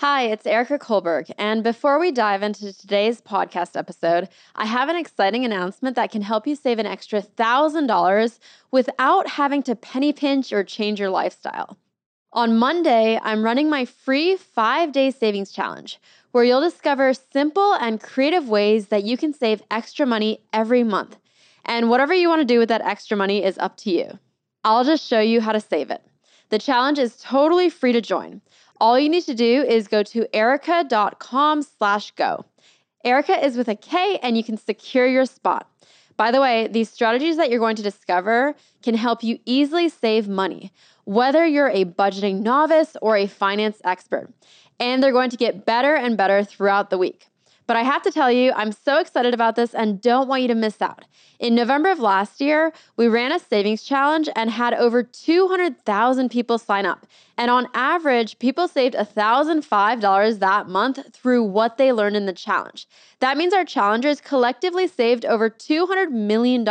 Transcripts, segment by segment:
Hi, it's Erica Kohlberg, and before we dive into today's podcast episode, I have an exciting announcement that can help you save an extra $1,000 without having to penny pinch or change your lifestyle. On Monday, I'm running my free 5-day savings challenge, where you'll discover simple and creative ways that you can save extra money every month. And whatever you want to do with that extra money is up to you. I'll just show you how to save it. The challenge is totally free to join. All you need to do is go to erica.com/go. Erica is with a K, and you can secure your spot. By the way, these strategies that you're going to discover can help you easily save money, whether you're a budgeting novice or a finance expert. And they're going to get better and better throughout the week. But I have to tell you, I'm so excited about this and don't want you to miss out. In November of last year, we ran a savings challenge and had over 200,000 people sign up. And on average, people saved $1,005 that month through what they learned in the challenge. That means our challengers collectively saved over $200 million.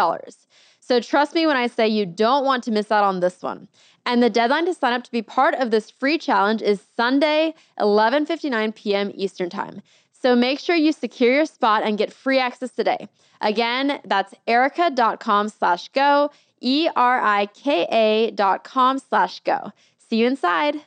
So trust me when I say you don't want to miss out on this one. And the deadline to sign up to be part of this free challenge is Sunday, 11:59 p.m. Eastern Time. So make sure you secure your spot and get free access today. Again, that's erica.com/go, ERIKA.com/go. See you inside.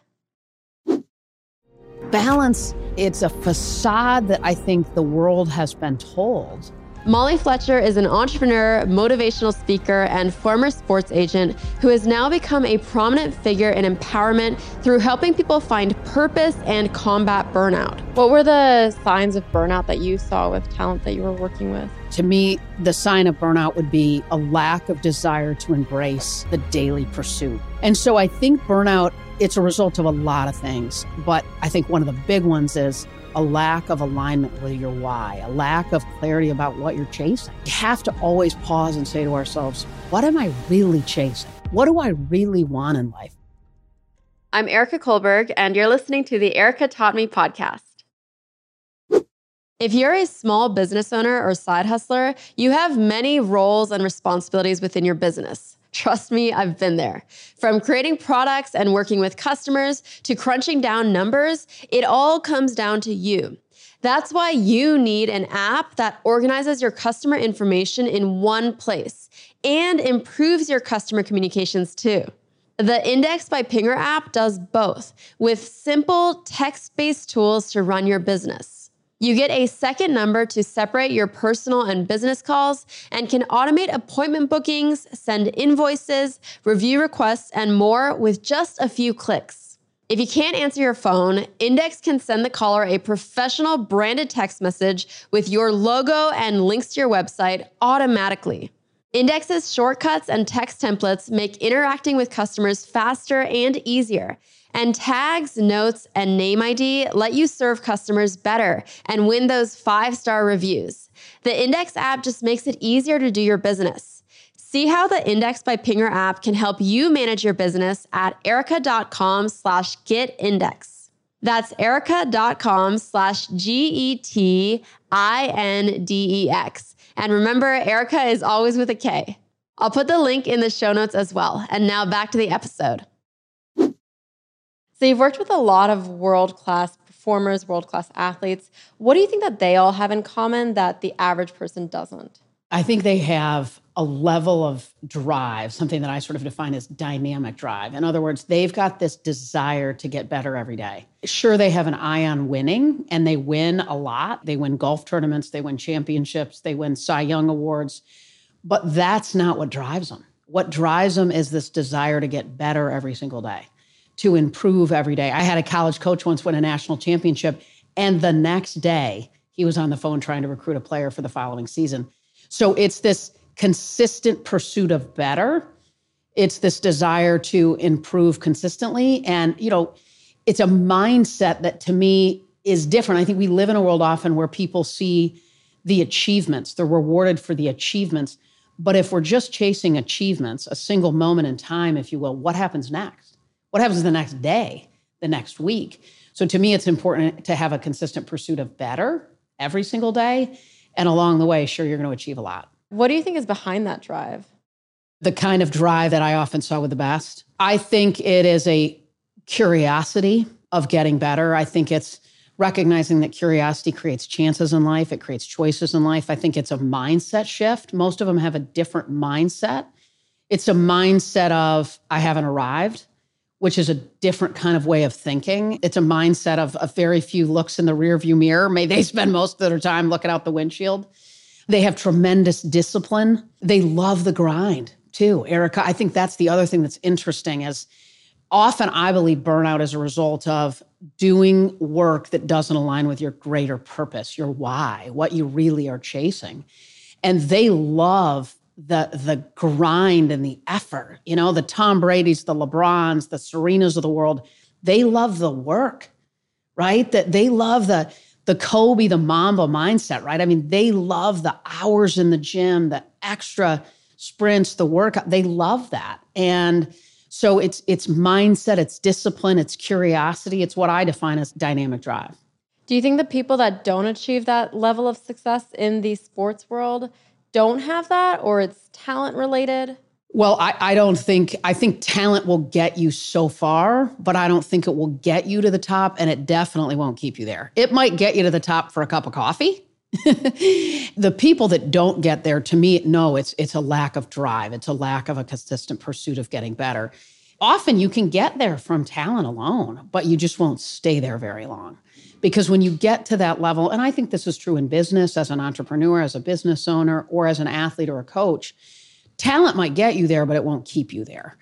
Balance, it's a facade that I think the world has been told. Molly Fletcher is an entrepreneur, motivational speaker, and former sports agent who has now become a prominent figure in empowerment through helping people find purpose and combat burnout. What were the signs of burnout that you saw with talent that you were working with? To me, the sign of burnout would be a lack of desire to embrace the daily pursuit. And so I think burnout, it's a result of a lot of things, but I think one of the big ones is a lack of alignment with your why, a lack of clarity about what you're chasing. You have to always pause and say to ourselves, what am I really chasing? What do I really want in life? I'm Erica Kohlberg, and you're listening to the Erica Taught Me podcast. If you're a small business owner or side hustler, you have many roles and responsibilities within your business. Trust me, I've been there. From creating products and working with customers to crunching down numbers, it all comes down to you. That's why you need an app that organizes your customer information in one place and improves your customer communications too. The Index by Pinger app does both with simple text-based tools to run your business. You get a second number to separate your personal and business calls and can automate appointment bookings, send invoices, review requests, and more with just a few clicks. If you can't answer your phone, Index can send the caller a professional branded text message with your logo and links to your website automatically. Index's shortcuts and text templates make interacting with customers faster and easier. And tags, notes, and name ID let you serve customers better and win those 5-star reviews. The Index app just makes it easier to do your business. See how the Index by Pinger app can help you manage your business at erica.com/getindex. That's erica.com/getindex. And remember, Erica is always with a K. I'll put the link in the show notes as well. And now back to the episode. So you've worked with a lot of world-class performers, world-class athletes. What do you think that they all have in common that the average person doesn't? I think they have a level of drive, something that I sort of define as dynamic drive. In other words, they've got this desire to get better every day. Sure, they have an eye on winning, and they win a lot. They win golf tournaments, they win championships, they win Cy Young awards, but that's not what drives them. What drives them is this desire to get better every single day, to improve every day. I had a college coach once win a national championship, and the next day he was on the phone trying to recruit a player for the following season. So it's this consistent pursuit of better. It's this desire to improve consistently. And, you know, it's a mindset that to me is different. I think we live in a world often where people see the achievements, they're rewarded for the achievements. But if we're just chasing achievements, a single moment in time, if you will, what happens next? What happens the next day, the next week? So to me, it's important to have a consistent pursuit of better every single day. And along the way, sure, you're going to achieve a lot. What do you think is behind that drive? The kind of drive that I often saw with the best. I think it is a curiosity of getting better. I think it's recognizing that curiosity creates chances in life. It creates choices in life. I think it's a mindset shift. Most of them have a different mindset. It's a mindset of, I haven't arrived, which is a different kind of way of thinking. It's a mindset of a very few looks in the rearview mirror. May they spend most of their time looking out the windshield. They have tremendous discipline. They love the grind too, Erica. I think that's the other thing that's interesting is often I believe burnout is a result of doing work that doesn't align with your greater purpose, your why, what you really are chasing. And they love the grind and the effort. You know, the Tom Brady's, the LeBrons, the Serenas of the world, they love the work, right? That they love the Kobe, the Mamba mindset, right? I mean, they love the hours in the gym, the extra sprints, the workout. They love that. And so it's mindset, it's discipline, it's curiosity. It's what I define as dynamic drive. Do you think the people that don't achieve that level of success in the sports world don't have that, or it's talent related? Well, I think talent will get you so far, but I don't think it will get you to the top, and it definitely won't keep you there. It might get you to the top for a cup of coffee. The people that don't get there, to me, no, it's a lack of drive. It's a lack of a consistent pursuit of getting better. Often you can get there from talent alone, but you just won't stay there very long. Because when you get to that level, and I think this is true in business, as an entrepreneur, as a business owner, or as an athlete or a coach, talent might get you there, but it won't keep you there.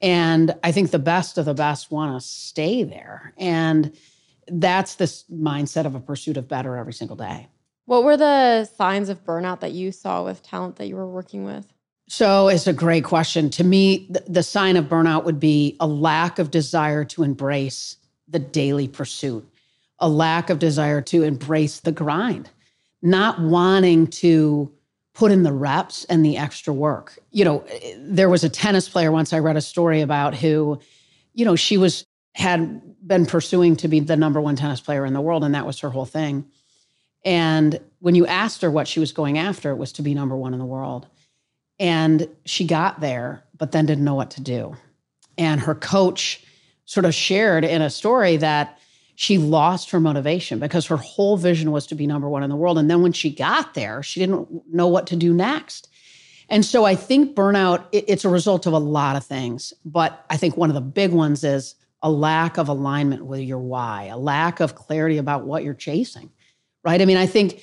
And I think the best of the best want to stay there. And that's this mindset of a pursuit of better every single day. What were the signs of burnout that you saw with talent that you were working with? So it's a great question. To me, the sign of burnout would be a lack of desire to embrace the daily pursuit, a lack of desire to embrace the grind, not wanting to put in the reps and the extra work. You know, there was a tennis player once I read a story about who, you know, she had been pursuing to be the number one tennis player in the world, and that was her whole thing. And when you asked her what she was going after, it was to be number one in the world. And she got there, but then didn't know what to do. And her coach sort of shared in a story that she lost her motivation because her whole vision was to be number one in the world. And then when she got there, she didn't know what to do next. And so I think burnout, it's a result of a lot of things. But I think one of the big ones is a lack of alignment with your why, a lack of clarity about what you're chasing, right? I mean, I think,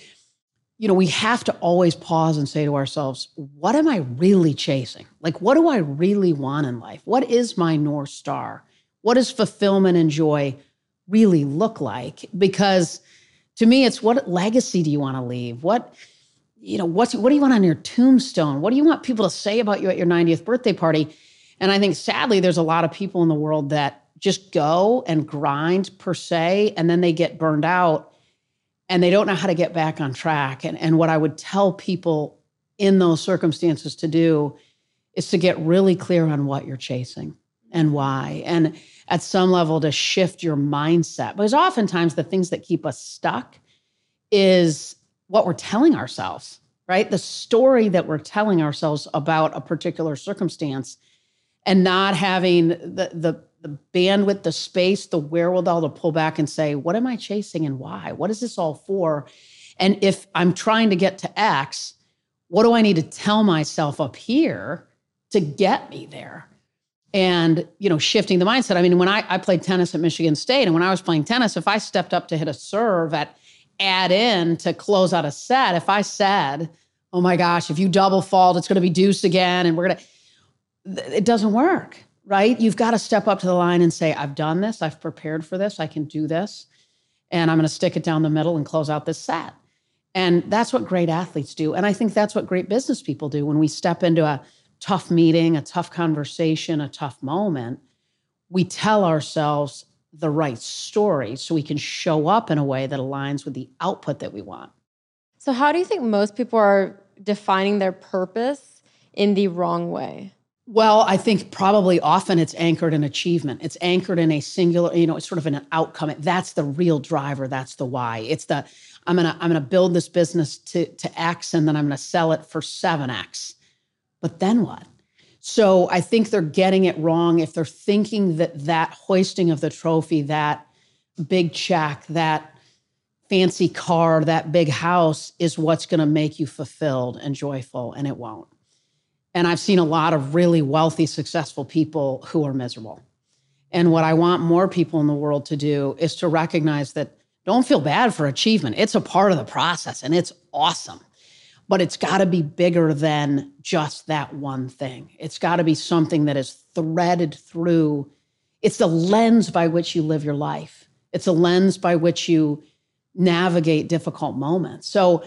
you know, we have to always pause and say to ourselves, what am I really chasing? Like, what do I really want in life? What is my North Star? What does fulfillment and joy really look like? Because to me, it's what legacy do you want to leave? What do you want on your tombstone? What do you want people to say about you at your 90th birthday party? And I think sadly, there's a lot of people in the world that just go and grind per se, and then they get burned out and they don't know how to get back on track. And what I would tell people in those circumstances to do is to get really clear on what you're chasing and why. And at some level to shift your mindset. Because oftentimes the things that keep us stuck is what we're telling ourselves, right? The story that we're telling ourselves about a particular circumstance and not having the bandwidth, the space, the wherewithal to pull back and say, what am I chasing and why? What is this all for? And if I'm trying to get to X, what do I need to tell myself up here to get me there? And, you know, shifting the mindset. I mean, when I played tennis at Michigan State, and when I was playing tennis, if I stepped up to hit a serve at add in to close out a set, if I said, oh my gosh, if you double fault, it's going to be deuce again, and it doesn't work, right? You've got to step up to the line and say, I've done this, I've prepared for this, I can do this, and I'm going to stick it down the middle and close out this set. And that's what great athletes do. And I think that's what great business people do when we step into a tough meeting, a tough conversation, a tough moment, we tell ourselves the right story so we can show up in a way that aligns with the output that we want. So how do you think most people are defining their purpose in the wrong way? Well, I think probably often it's anchored in achievement. It's anchored in a singular, you know, it's sort of an outcome. That's the real driver. That's the why. It's the, I'm gonna build this business to X, and then I'm gonna sell it for 7X. But then what? So I think they're getting it wrong if they're thinking that hoisting of the trophy, that big check, that fancy car, that big house is what's going to make you fulfilled and joyful, and it won't. And I've seen a lot of really wealthy, successful people who are miserable. And what I want more people in the world to do is to recognize that don't feel bad for achievement. It's a part of the process, and it's awesome. But it's got to be bigger than just that one thing. It's got to be something that is threaded through. It's the lens by which you live your life. It's a lens by which you navigate difficult moments. So,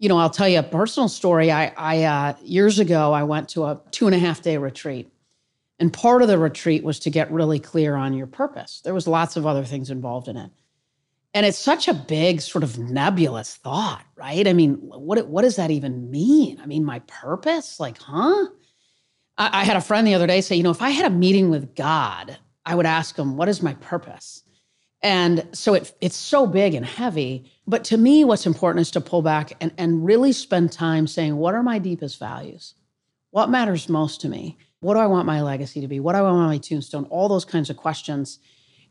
you know, I'll tell you a personal story. I years ago, I went to a 2.5-day retreat. And part of the retreat was to get really clear on your purpose. There was lots of other things involved in it. And it's such a big sort of nebulous thought, right? I mean, what does that even mean? I mean, my purpose? Like, huh? I had a friend the other day say, you know, if I had a meeting with God, I would ask him, what is my purpose? And so it's so big and heavy. But to me, what's important is to pull back and really spend time saying, what are my deepest values? What matters most to me? What do I want my legacy to be? What do I want my tombstone? All those kinds of questions.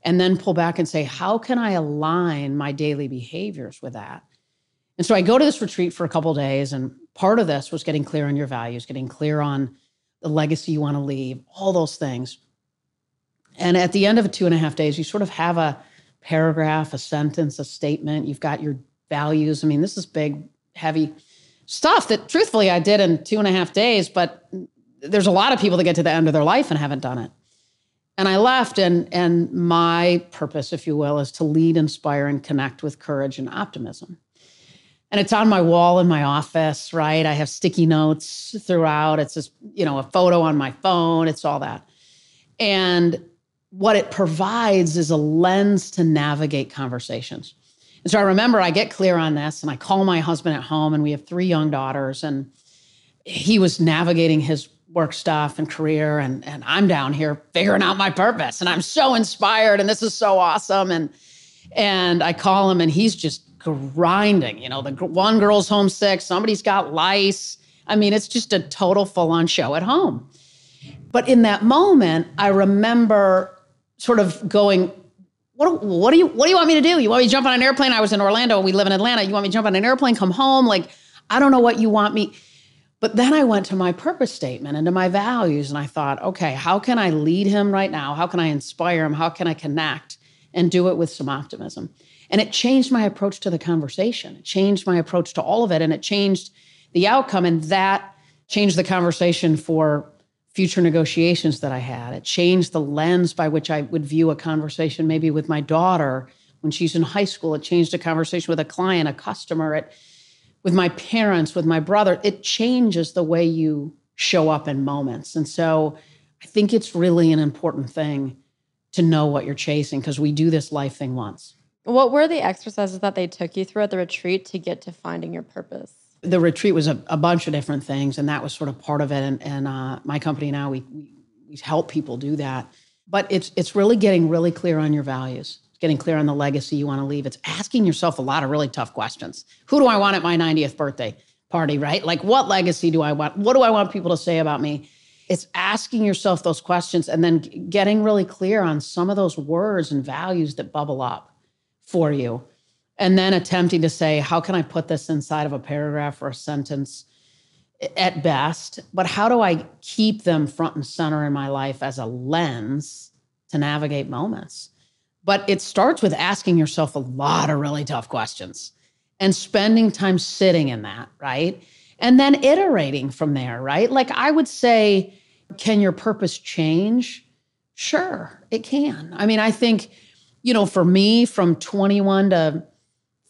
And then pull back and say, how can I align my daily behaviors with that? And so I go to this retreat for a couple of days. And part of this was getting clear on your values, getting clear on the legacy you want to leave, all those things. And at the end of 2.5 days, you sort of have a paragraph, a sentence, a statement. You've got your values. I mean, this is big, heavy stuff that truthfully I did in 2.5 days, but there's a lot of people that get to the end of their life and haven't done it. And I left, and my purpose, if you will, is to lead, inspire, and connect with courage and optimism. And it's on my wall in my office, right? I have sticky notes throughout. It's just, you know, a photo on my phone. It's all that. And what it provides is a lens to navigate conversations. And so I remember I get clear on this, and I call my husband at home, and we have 3 young daughters, and he was navigating his work stuff and career, and I'm down here figuring out my purpose, and I'm so inspired, and this is so awesome. And I call him, and he's just grinding. You know, the one girl's homesick, somebody's got lice. I mean, it's just a total full-on show at home. But in that moment, I remember sort of going, what do you want me to do? You want me to jump on an airplane? I was in Orlando, we live in Atlanta. You want me to jump on an airplane, come home? Like, I don't know what you want me. But then I went to my purpose statement and to my values, and I thought, okay, how can I lead him right now? How can I inspire him? How can I connect and do it with some optimism? And it changed my approach to the conversation. It changed my approach to all of it, and it changed the outcome, and that changed the conversation for future negotiations that I had. It changed the lens by which I would view a conversation maybe with my daughter when she's in high school. It changed a conversation with a client, a customer. With my parents, with my brother, it changes the way you show up in moments. And so I think it's really an important thing to know what you're chasing, because we do this life thing once. What were the exercises that they took you through at the retreat to get to finding your purpose? The retreat was a bunch of different things, and that was sort of part of it. And my company now, we help people do that. But it's really getting really clear on your values. Getting clear on the legacy you want to leave. It's asking yourself a lot of really tough questions. Who do I want at my 90th birthday party, right? Like, what legacy do I want? What do I want people to say about me? It's asking yourself those questions and then getting really clear on some of those words and values that bubble up for you. And then attempting to say, how can I put this inside of a paragraph or a sentence at best? But how do I keep them front and center in my life as a lens to navigate moments? But it starts with asking yourself a lot of really tough questions and spending time sitting in that, right? And then iterating from there, right? Like, I would say, can your purpose change? Sure, it can. I mean, I think, you know, for me, from 21 to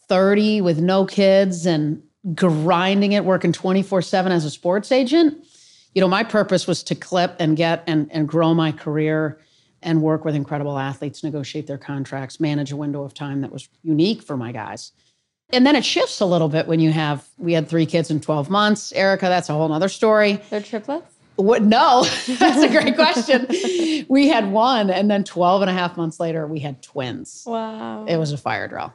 30 with no kids and grinding it, working 24/7 as a sports agent, you know, my purpose was to clip and get and grow my career and work with incredible athletes, negotiate their contracts, manage a window of time that was unique for my guys. And then it shifts a little bit when we had 3 kids in 12 months. Erica, that's a whole nother story. They're triplets? What? No, that's a great question. We had 1, and then 12 and a half months later, we had twins. Wow. It was a fire drill.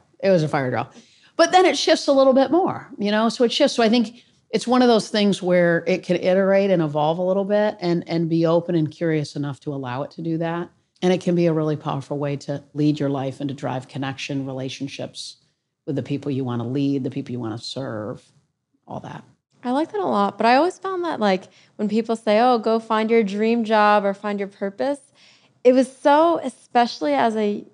But then it shifts a little bit more, you know? So it shifts. So I think it's one of those things where it can iterate and evolve a little bit and be open and curious enough to allow it to do that. And it can be a really powerful way to lead your life and to drive connection, relationships with the people you want to lead, the people you want to serve, all that. I like that a lot. But I always found that, like, when people say, oh, go find your dream job or find your purpose, it was so, especially as a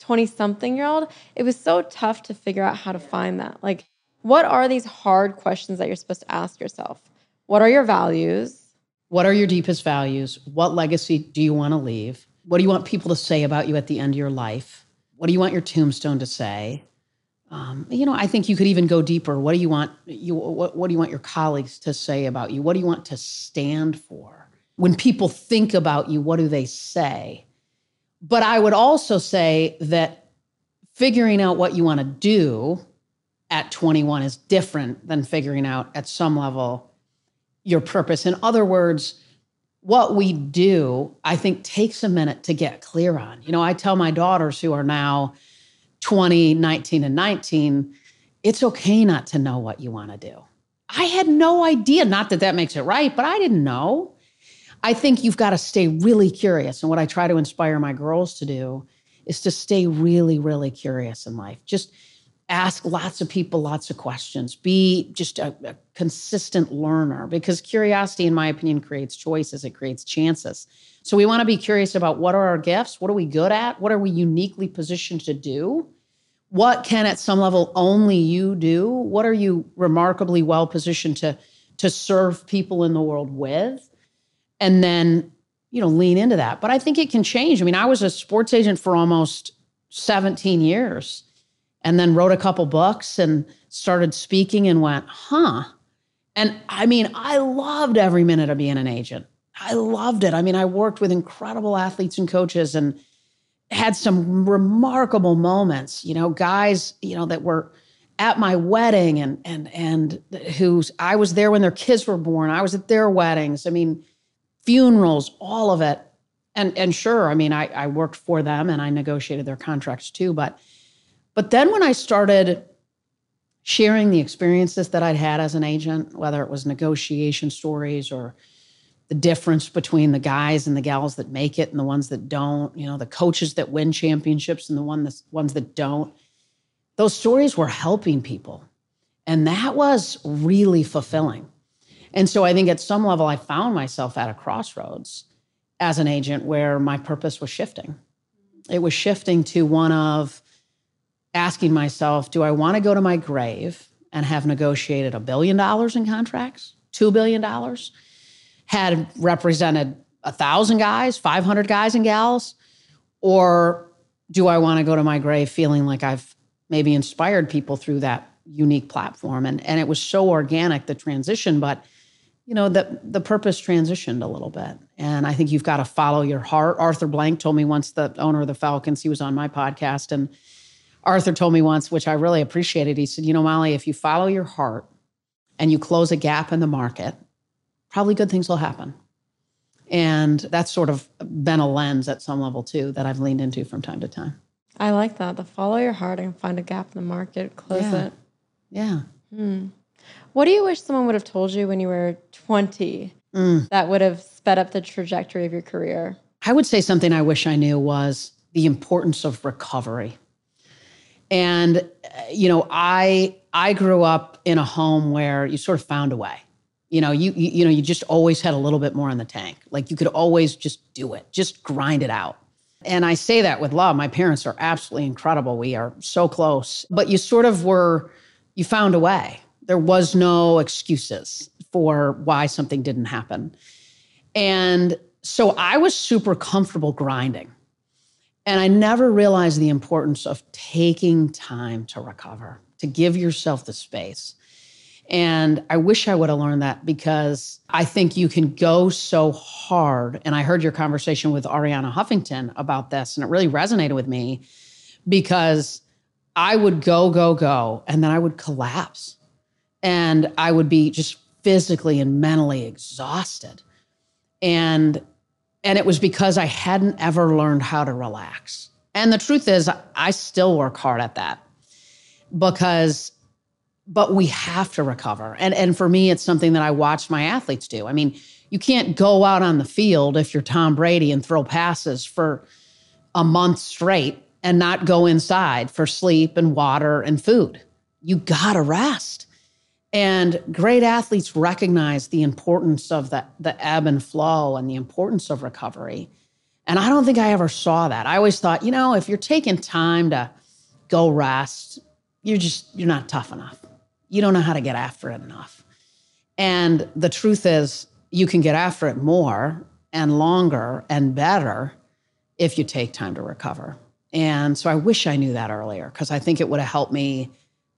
20-something-year-old, it was so tough to figure out how to find that. Like, what are these hard questions that you're supposed to ask yourself? What are your values? What are your deepest values? What legacy do you want to leave? What do you want people to say about you at the end of your life? What do you want your tombstone to say? You know, I think you could even go deeper. What do you want? What do you want your colleagues to say about you? What do you want to stand for? When people think about you, what do they say? But I would also say that figuring out what you want to do at 21 is different than figuring out at some level your purpose. In other words, what we do, I think, takes a minute to get clear on. You know, I tell my daughters who are now 20, 19, and 19, it's okay not to know what you want to do. I had no idea, not that that makes it right, but I didn't know. I think you've got to stay really curious. And what I try to inspire my girls to do is to stay really, really curious in life. Just ask lots of people lots of questions. Be just a consistent learner, because curiosity, in my opinion, creates choices. It creates chances. So we want to be curious about what are our gifts? What are we good at? What are we uniquely positioned to do? What can, at some level, only you do? What are you remarkably well positioned to serve people in the world with? And then, you know, lean into that. But I think it can change. I mean, I was a sports agent for almost 17 years. And then wrote a couple books and started speaking and went, huh. And I mean, I loved every minute of being an agent. I loved it. I mean, I worked with incredible athletes and coaches and had some remarkable moments, you know, guys, you know, that were at my wedding and who I was there when their kids were born. I was at their weddings. I mean, funerals, all of it. And sure, I mean, I worked for them and I negotiated their contracts too, But then when I started sharing the experiences that I'd had as an agent, whether it was negotiation stories or the difference between the guys and the gals that make it and the ones that don't, you know, the coaches that win championships and the ones that don't, those stories were helping people. And that was really fulfilling. And so I think at some level, I found myself at a crossroads as an agent where my purpose was shifting. It was shifting to one of asking myself, do I want to go to my grave and have negotiated $1 billion in contracts, $2 billion, had represented 1,000 guys, 500 guys and gals, or do I want to go to my grave feeling like I've maybe inspired people through that unique platform? And it was so organic, the transition, but you know, the purpose transitioned a little bit. And I think you've got to follow your heart. Arthur Blank told me once, the owner of the Falcons, he was on my podcast, and Arthur told me once, which I really appreciated, he said, you know, Molly, if you follow your heart and you close a gap in the market, probably good things will happen. And that's sort of been a lens at some level, too, that I've leaned into from time to time. I like that. The follow your heart and find a gap in the market, close it. Yeah. Hmm. What do you wish someone would have told you when you were 20 that would have sped up the trajectory of your career? I would say something I wish I knew was the importance of recovery. And, you know, I grew up in a home where you sort of found a way. You know, you just always had a little bit more in the tank. Like you could always just do it, just grind it out. And I say that with love. My parents are absolutely incredible. We are so close. But you sort of you found a way. There was no excuses for why something didn't happen. And so I was super comfortable grinding. And I never realized the importance of taking time to recover, to give yourself the space. And I wish I would have learned that, because I think you can go so hard. And I heard your conversation with Ariana Huffington about this, and it really resonated with me, because I would go, and then I would collapse. And I would be just physically and mentally exhausted. And it was because I hadn't ever learned how to relax. And the truth is, I still work hard at that, but we have to recover. And for me, it's something that I watch my athletes do. I mean, You can't go out on the field if you're Tom Brady and throw passes for a month straight and not go inside for sleep and water and food. You gotta rest. And great athletes recognize the importance of the ebb and flow and the importance of recovery. And I don't think I ever saw that. I always thought, you know, if you're taking time to go rest, you're not tough enough. You don't know how to get after it enough. And the truth is, you can get after it more and longer and better if you take time to recover. And so I wish I knew that earlier, because I think it would have helped me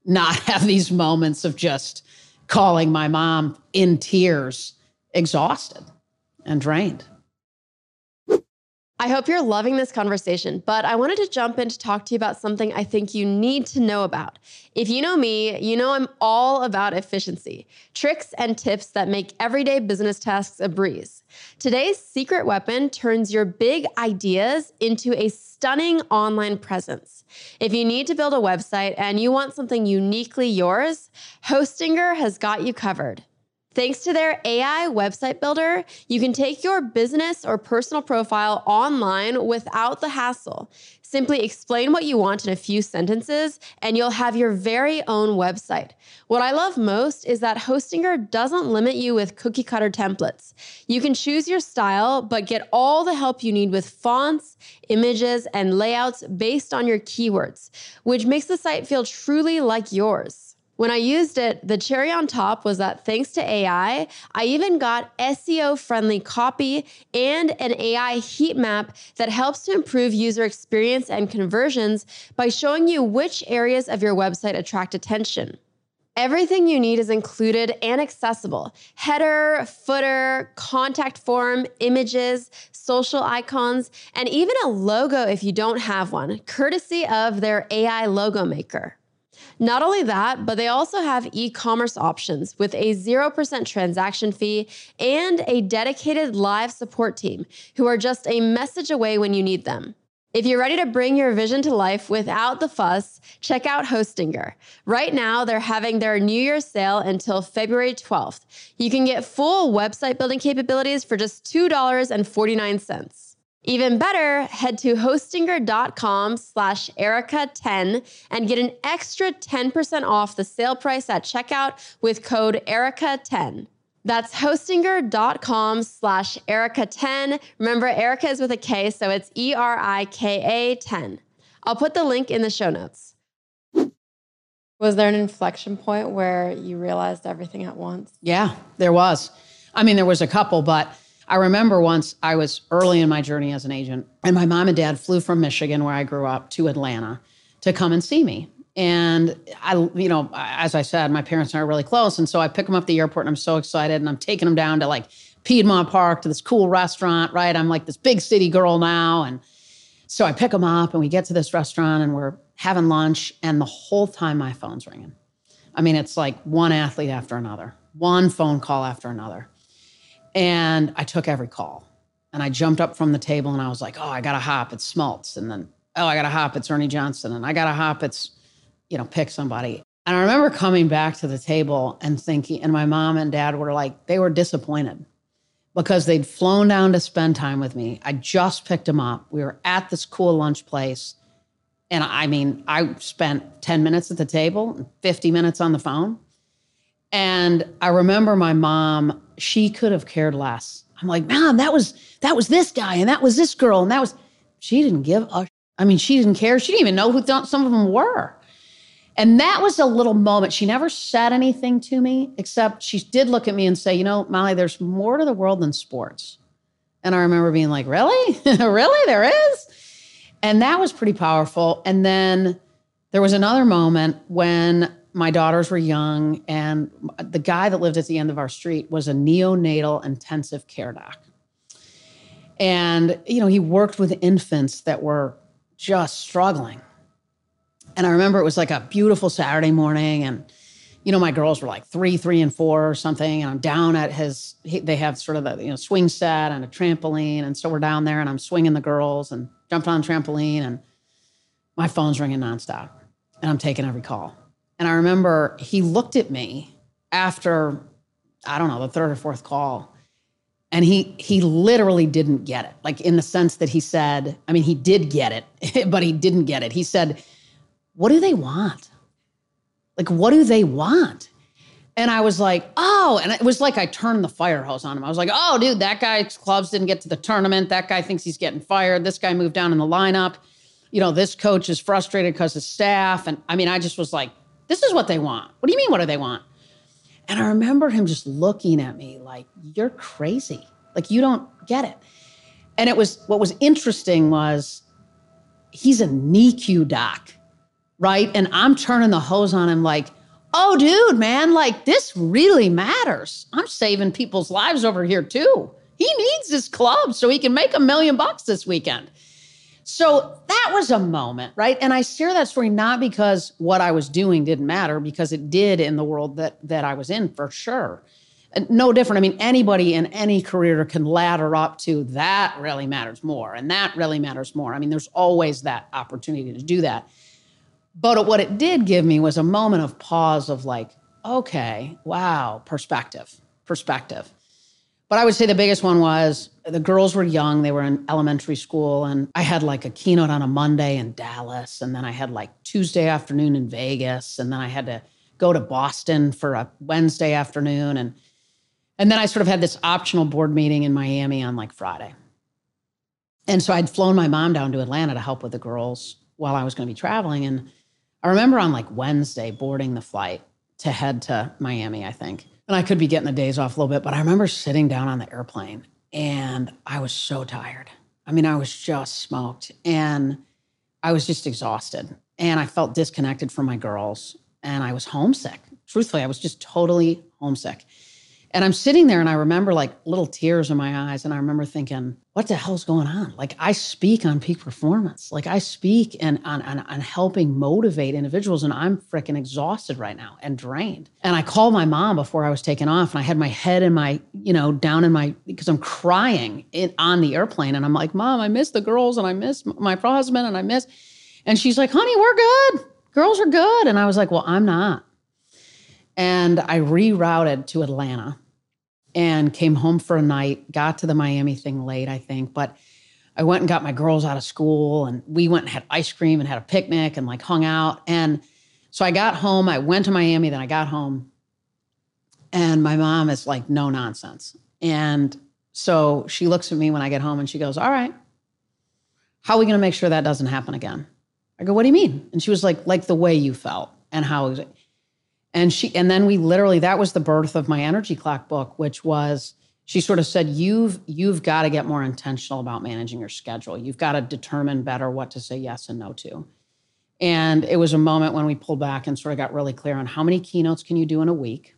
not have these moments of just calling my mom in tears, exhausted and drained. I hope you're loving this conversation, but I wanted to jump in to talk to you about something I think you need to know about. If you know me, you know I'm all about efficiency, tricks and tips that make everyday business tasks a breeze. Today's secret weapon turns your big ideas into a stunning online presence. If you need to build a website and you want something uniquely yours, Hostinger has got you covered. Thanks to their AI website builder, you can take your business or personal profile online without the hassle. Simply explain what you want in a few sentences, and you'll have your very own website. What I love most is that Hostinger doesn't limit you with cookie-cutter templates. You can choose your style, but get all the help you need with fonts, images, and layouts based on your keywords, which makes the site feel truly like yours. When I used it, the cherry on top was that thanks to AI, I even got SEO-friendly copy and an AI heat map that helps to improve user experience and conversions by showing you which areas of your website attract attention. Everything you need is included and accessible. Header, footer, contact form, images, social icons, and even a logo if you don't have one, courtesy of their AI logo maker. Not only that, but they also have e-commerce options with a 0% transaction fee and a dedicated live support team who are just a message away when you need them. If you're ready to bring your vision to life without the fuss, check out Hostinger. Right now, they're having their New Year's sale until February 12th. You can get full website building capabilities for just $2.49. Even better, head to hostinger.com/Erica10 and get an extra 10% off the sale price at checkout with code Erica10. That's hostinger.com/Erica10. Remember, Erica is with a K, so it's ERIKA10. I'll put the link in the show notes. Was there an inflection point where you realized everything at once? Yeah, there was. I mean, there was a couple, but I remember once I was early in my journey as an agent, and my mom and dad flew from Michigan, where I grew up, to Atlanta to come and see me. And I, you know, as I said, my parents and I are really close. And so I pick them up at the airport and I'm so excited, and I'm taking them down to like Piedmont Park to this cool restaurant, right? I'm like this big city girl now. And so I pick them up and we get to this restaurant and we're having lunch, and the whole time my phone's ringing. I mean, it's like one athlete after another, one phone call after another. And I took every call, and I jumped up from the table and I was like, oh, I got to hop, it's Smoltz. And then, oh, I got to hop, it's Ernie Johnson. And I got to hop, it's, you know, pick somebody. And I remember coming back to the table and thinking, and my mom and dad were like, they were disappointed because they'd flown down to spend time with me. I just picked them up. We were at this cool lunch place. And I mean, I spent 10 minutes at the table and 50 minutes on the phone. And I remember my mom, she could have cared less. I'm like, Mom, that was this guy, and that was this girl, and that was, she didn't give a, I mean, she didn't care. She didn't even know who some of them were. And that was a little moment. She never said anything to me, except she did look at me and say, you know, Molly, there's more to the world than sports. And I remember being like, really? Really? There is? And that was pretty powerful. And then there was another moment when my daughters were young, and the guy that lived at the end of our street was a neonatal intensive care doc. And, you know, he worked with infants that were just struggling. And I remember it was like a beautiful Saturday morning, and, you know, my girls were like 3, 3, and 4 or something. And I'm down at they have sort of the, you know, swing set and a trampoline. And so we're down there and I'm swinging the girls and jumped on trampoline, and my phone's ringing nonstop and I'm taking every call. And I remember he looked at me after, I don't know, the 3rd or 4th call. And he literally didn't get it. Like, in the sense that he said, I mean, he did get it, but he didn't get it. He said, what do they want? Like, what do they want? And I was like, oh, and it was like I turned the fire hose on him. I was like, oh, dude, that guy's clubs didn't get to the tournament. That guy thinks he's getting fired. This guy moved down in the lineup. You know, this coach is frustrated because of staff. And I mean, I just was like, this is what they want. What do you mean, what do they want? And I remember him just looking at me like, you're crazy. Like, you don't get it. And it was, what was interesting was he's a NICU doc, right? And I'm turning the hose on him like, oh, dude, man, like, this really matters. I'm saving people's lives over here too. He needs his club so he can make $1 million this weekend. So that was a moment, right? And I share that story not because what I was doing didn't matter, because it did in the world that I was in, for sure. And no different. I mean, anybody in any career can ladder up to that really matters more, and that really matters more. I mean, there's always that opportunity to do that. But what it did give me was a moment of pause of like, okay, wow, perspective. But I would say the biggest one was the girls were young. They were in elementary school. And I had like a keynote on a Monday in Dallas. And then I had like Tuesday afternoon in Vegas. And then I had to go to Boston for a Wednesday afternoon. And then I sort of had this optional board meeting in Miami on like Friday. And so I'd flown my mom down to Atlanta to help with the girls while I was going to be traveling. And I remember on like Wednesday boarding the flight to head to Miami, I think. And I could be getting the days off a little bit, but I remember sitting down on the airplane and I was so tired. I mean, I was just smoked and I was just exhausted and I felt disconnected from my girls and I was homesick. Truthfully, I was just totally homesick. And I'm sitting there and I remember like little tears in my eyes and I remember thinking, what the hell's going on? Like, I speak on peak performance. Like, I speak and on helping motivate individuals, and I'm freaking exhausted right now and drained. And I called my mom before I was taking off, and I had my head in my, down in my, because I'm crying on the airplane. And I'm like, Mom, I miss the girls and I miss my husband and I miss. And she's like, honey, we're good. Girls are good. And I was like, well, I'm not. And I rerouted to Atlanta and came home for a night, got to the Miami thing late, I think. But I went and got my girls out of school and we went and had ice cream and had a picnic and like hung out. And so I got home, I went to Miami, then I got home and my mom is like, no nonsense. And so she looks at me when I get home and she goes, all right, how are we going to make sure that doesn't happen again? I go, what do you mean? And she was like the way you felt and how it was. And then we literally, that was the birth of my Energy Clock book, which was, she sort of said, you've got to get more intentional about managing your schedule. You've got to determine better what to say yes and no to. And it was a moment when we pulled back and sort of got really clear on how many keynotes can you do in a week?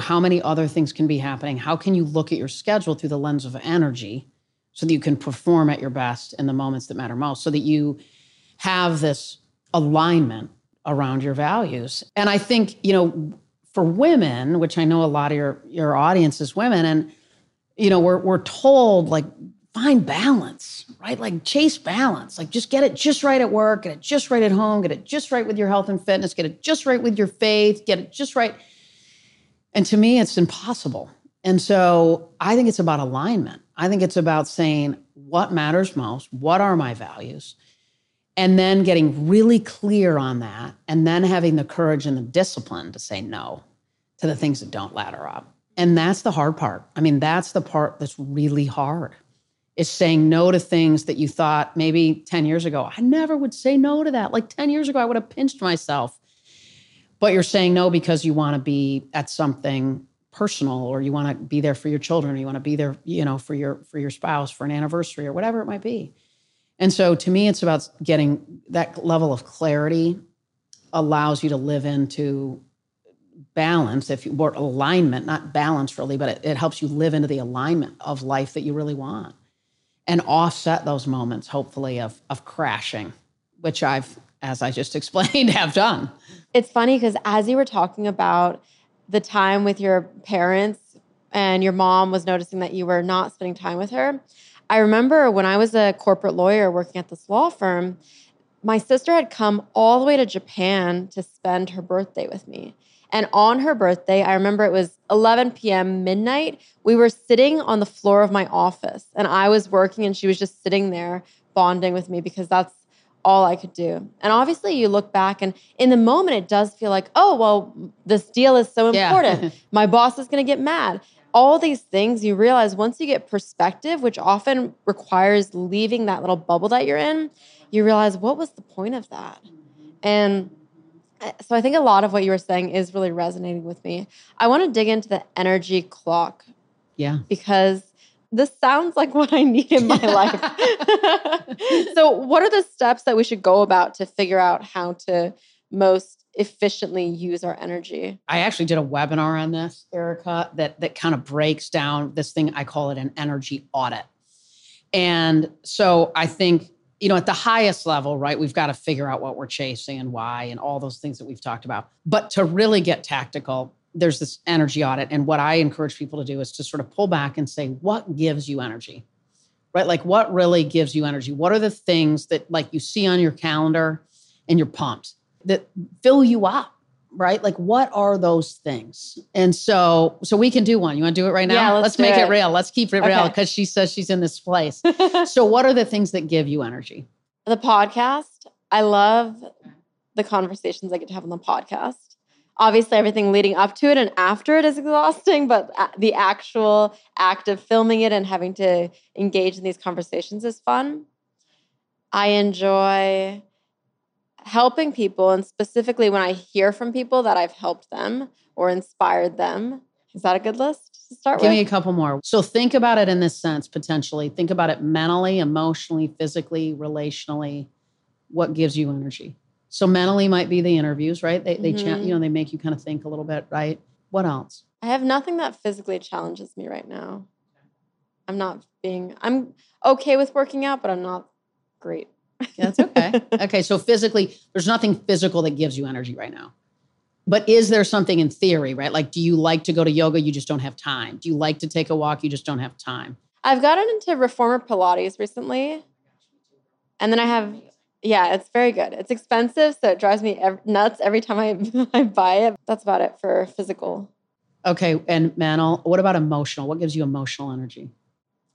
How many other things can be happening? How can you look at your schedule through the lens of energy so that you can perform at your best in the moments that matter most, so that you have this alignment around your values. And I think, for women, which I know a lot of your audience is women, and, we're told, like, find balance, right? Like, chase balance. Like, just get it just right at work, get it just right at home, get it just right with your health and fitness, get it just right with your faith, get it just right. And to me, it's impossible. And so I think it's about alignment. I think it's about saying, what matters most? What are my values? And then getting really clear on that, and then having the courage and the discipline to say no to the things that don't ladder up. And that's the hard part. I mean, that's the part that's really hard, is saying no to things that you thought maybe 10 years ago, I never would say no to that. Like 10 years ago, I would have pinched myself. But you're saying no because you want to be at something personal, or you want to be there for your children, or you want to be there, for your spouse, for an anniversary, or whatever it might be. And so to me, it's about getting that level of clarity allows you to live into balance, if you were alignment, not balance really, but it helps you live into the alignment of life that you really want and offset those moments, hopefully, of crashing, which I've, as I just explained, have done. It's funny because as you were talking about the time with your parents and your mom was noticing that you were not spending time with her, I remember when I was a corporate lawyer working at this law firm, my sister had come all the way to Japan to spend her birthday with me. And on her birthday, I remember it was 11 p.m., midnight. We were sitting on the floor of my office, and I was working, and she was just sitting there bonding with me because that's all I could do. And obviously, you look back, and in the moment, it does feel like, oh, well, this deal is so important. Yeah. My boss is going to get mad. All these things you realize once you get perspective, which often requires leaving that little bubble that you're in, you realize, what was the point of that? And so I think a lot of what you were saying is really resonating with me. I want to dig into the energy clock. Yeah. Because this sounds like what I need in my life. So what are the steps that we should go about to figure out how to most efficiently use our energy? I actually did a webinar on this, Erica, that kind of breaks down this thing. I call it an energy audit. And so I think, you know, at the highest level, right, we've got to figure out what we're chasing and why and all those things that we've talked about. But to really get tactical, there's this energy audit. And what I encourage people to do is to sort of pull back and say, what gives you energy, right? Like, what really gives you energy? What are the things that, like, you see on your calendar and you're pumped that fill you up, right? Like, what are those things? And so we can do one. You want to do it right now? Yeah, let's make it real. Let's keep it real because she says she's in this place. So what are the things that give you energy? The podcast. I love the conversations I get to have on the podcast. Obviously, everything leading up to it and after it is exhausting, but the actual act of filming it and having to engage in these conversations is fun. I enjoy helping people, and specifically when I hear from people that I've helped them or inspired them. Is that a good list to start with? Give me a couple more. So think about it in this sense, potentially. Think about it mentally, emotionally, physically, relationally. What gives you energy? So mentally might be the interviews, right? They they make you kind of think a little bit, right? What else? I have nothing that physically challenges me right now. I'm okay with working out, but I'm not great. Yeah, that's okay. Okay. So physically, there's nothing physical that gives you energy right now. But is there something in theory, right? Like, do you like to go to yoga? You just don't have time. Do you like to take a walk? You just don't have time. I've gotten into reformer Pilates recently. And then I have, it's very good. It's expensive, so it drives me nuts every time I buy it. That's about it for physical. Okay. And mental, what about emotional? What gives you emotional energy?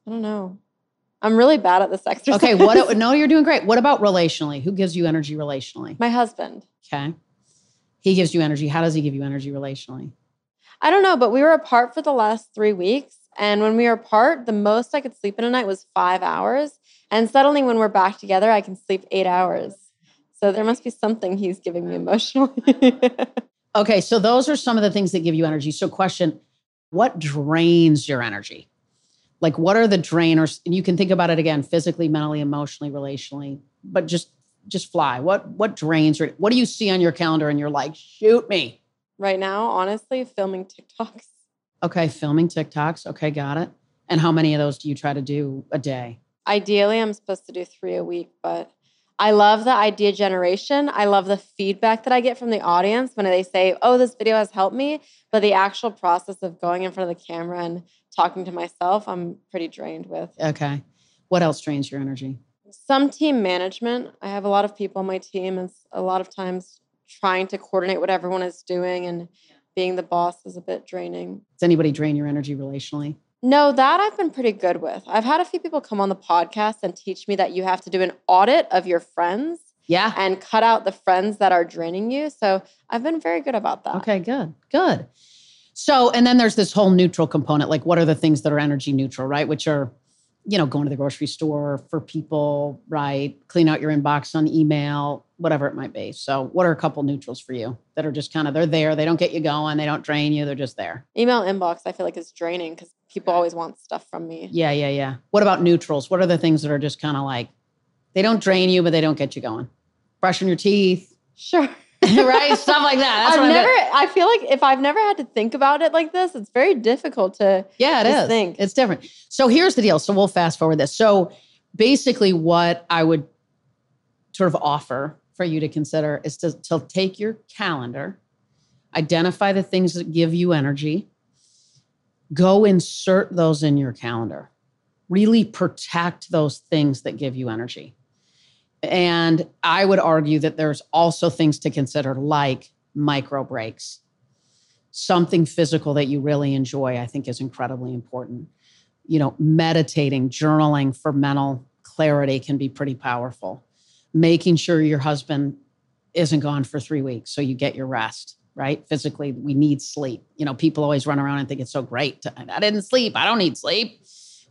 I don't know. I'm really bad at this exercise. Okay, you're doing great. What about relationally? Who gives you energy relationally? My husband. Okay. He gives you energy. How does he give you energy relationally? I don't know, but we were apart for the last 3 weeks. And when we were apart, the most I could sleep in a night was 5 hours. And suddenly when we're back together, I can sleep 8 hours. So there must be something he's giving me emotionally. Okay, so those are some of the things that give you energy. So question, what drains your energy? Like, what are the drainers? And you can think about it again, physically, mentally, emotionally, relationally, but just fly. What drains? What do you see on your calendar and you're like, shoot me? Right now, honestly, filming TikToks. Okay, filming TikToks. Okay, got it. And how many of those do you try to do a day? Ideally, I'm supposed to do 3 a week, but I love the idea generation. I love the feedback that I get from the audience when they say, oh, this video has helped me. But the actual process of going in front of the camera and talking to myself, I'm pretty drained with. Okay. What else drains your energy? Some team management. I have a lot of people on my team, and a lot of times trying to coordinate what everyone is doing and being the boss is a bit draining. Does anybody drain your energy relationally? No, that I've been pretty good with. I've had a few people come on the podcast and teach me that you have to do an audit of your friends. Yeah. And cut out the friends that are draining you. So I've been very good about that. Okay, good. So, and then there's this whole neutral component, like what are the things that are energy neutral, right? Which are, you know, going to the grocery store for people, right? Clean out your inbox on email, whatever it might be. So what are a couple neutrals for you that are just kind of, they're there, they don't get you going, they don't drain you, they're just there? Email inbox, I feel like is draining because people always want stuff from me. Yeah. What about neutrals? What are the things that are just kind of like, they don't drain you, but they don't get you going? Brushing your teeth. Sure. Right? Stuff like that. I feel like if I've never had to think about it like this, it's very difficult to think. It's different. So here's the deal. So we'll fast forward this. So basically what I would sort of offer for you to consider is to take your calendar, identify the things that give you energy, go insert those in your calendar, really protect those things that give you energy. And I would argue that there's also things to consider, like micro breaks. Something physical that you really enjoy, I think, is incredibly important. You know, meditating, journaling for mental clarity can be pretty powerful. Making sure your husband isn't gone for 3 weeks so you get your rest, right? Physically, we need sleep. You know, people always run around and think it's so great. I didn't sleep. I don't need sleep.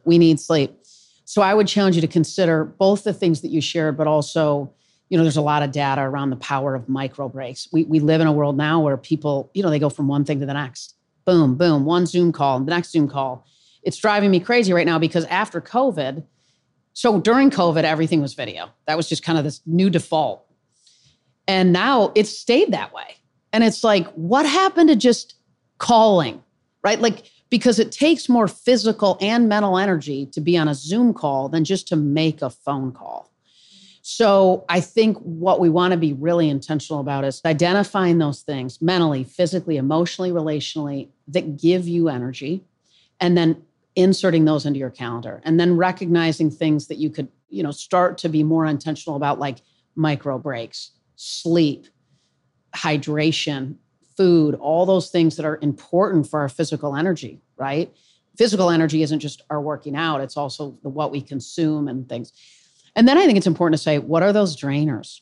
We need sleep. So I would challenge you to consider both the things that you shared, but also, you know, there's a lot of data around the power of micro breaks. We live in a world now where people, you know, they go from one thing to the next. Boom, boom, one Zoom call and the next Zoom call. It's driving me crazy right now because after COVID, so during COVID, everything was video. That was just kind of this new default. And now it's stayed that way. And it's like, what happened to just calling, right? Like, because it takes more physical and mental energy to be on a Zoom call than just to make a phone call. So I think what we want to be really intentional about is identifying those things mentally, physically, emotionally, relationally that give you energy, and then inserting those into your calendar, and then recognizing things that you could, you know, start to be more intentional about, like micro breaks, sleep, hydration, food, all those things that are important for our physical energy, right? Physical energy isn't just our working out. It's also what we consume and things. And then I think it's important to say, what are those drainers?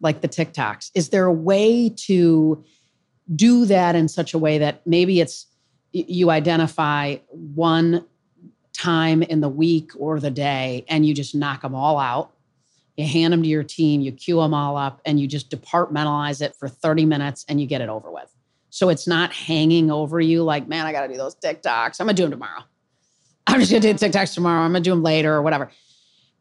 Like the TikToks. Is there a way to do that in such a way that maybe it's you identify one time in the week or the day and you just knock them all out. You hand them to your team, you queue them all up, and you just departmentalize it for 30 minutes and you get it over with. So it's not hanging over you like, man, I got to do those TikToks. I'm going to do them tomorrow. I'm just going to do the TikToks tomorrow. I'm going to do them later or whatever.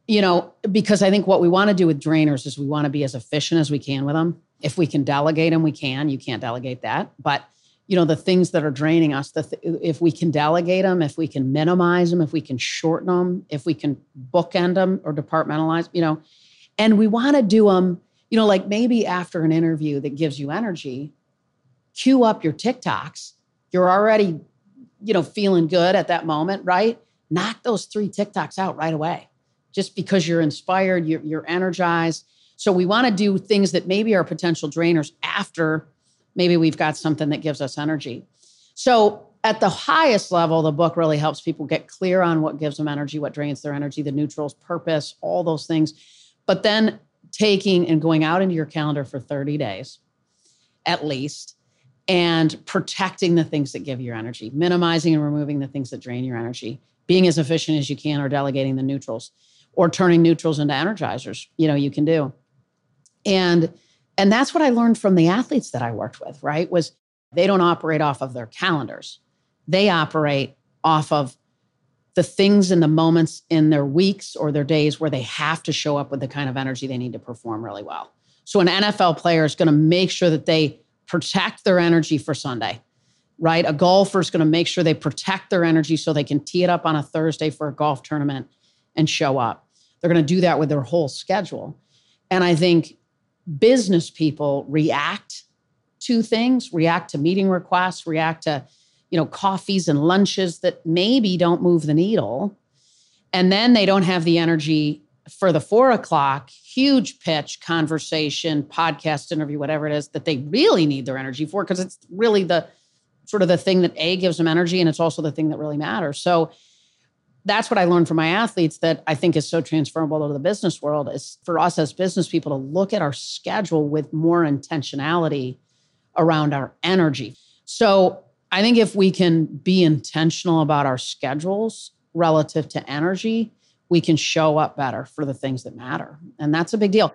You know, because I think what we want to do with drainers is we want to be as efficient as we can with them. If we can delegate them, we can. You can't delegate that. But, you know, the things that are draining us, if we can delegate them, if we can minimize them, if we can shorten them, if we can bookend them or departmentalize, you know, and we want to do them, you know, like maybe after an interview that gives you energy, cue up your TikToks. You're already, you know, feeling good at that moment, right? Knock those 3 TikToks out right away. Just because you're inspired, you're energized. So we want to do things that maybe are potential drainers after maybe we've got something that gives us energy. So at the highest level, the book really helps people get clear on what gives them energy, what drains their energy, the neutrals, purpose, all those things. But then taking and going out into your calendar for 30 days, at least, and protecting the things that give your energy, minimizing and removing the things that drain your energy, being as efficient as you can or delegating the neutrals. Or turning neutrals into energizers, you know, you can do. And that's what I learned from the athletes that I worked with, right? Was they don't operate off of their calendars. They operate off of the things and the moments in their weeks or their days where they have to show up with the kind of energy they need to perform really well. So an NFL player is going to make sure that they protect their energy for Sunday, right? A golfer is going to make sure they protect their energy so they can tee it up on a Thursday for a golf tournament and show up. They're going to do that with their whole schedule. And I think business people react to things, react to meeting requests, react to, you know, coffees and lunches that maybe don't move the needle. And then they don't have the energy for the 4 o'clock, huge pitch, conversation, podcast interview, whatever it is that they really need their energy for, because it's really the sort of the thing that gives them energy. And it's also the thing that really matters. So that's what I learned from my athletes that I think is so transferable to the business world is for us as business people to look at our schedule with more intentionality around our energy. So I think if we can be intentional about our schedules relative to energy, we can show up better for the things that matter. And that's a big deal.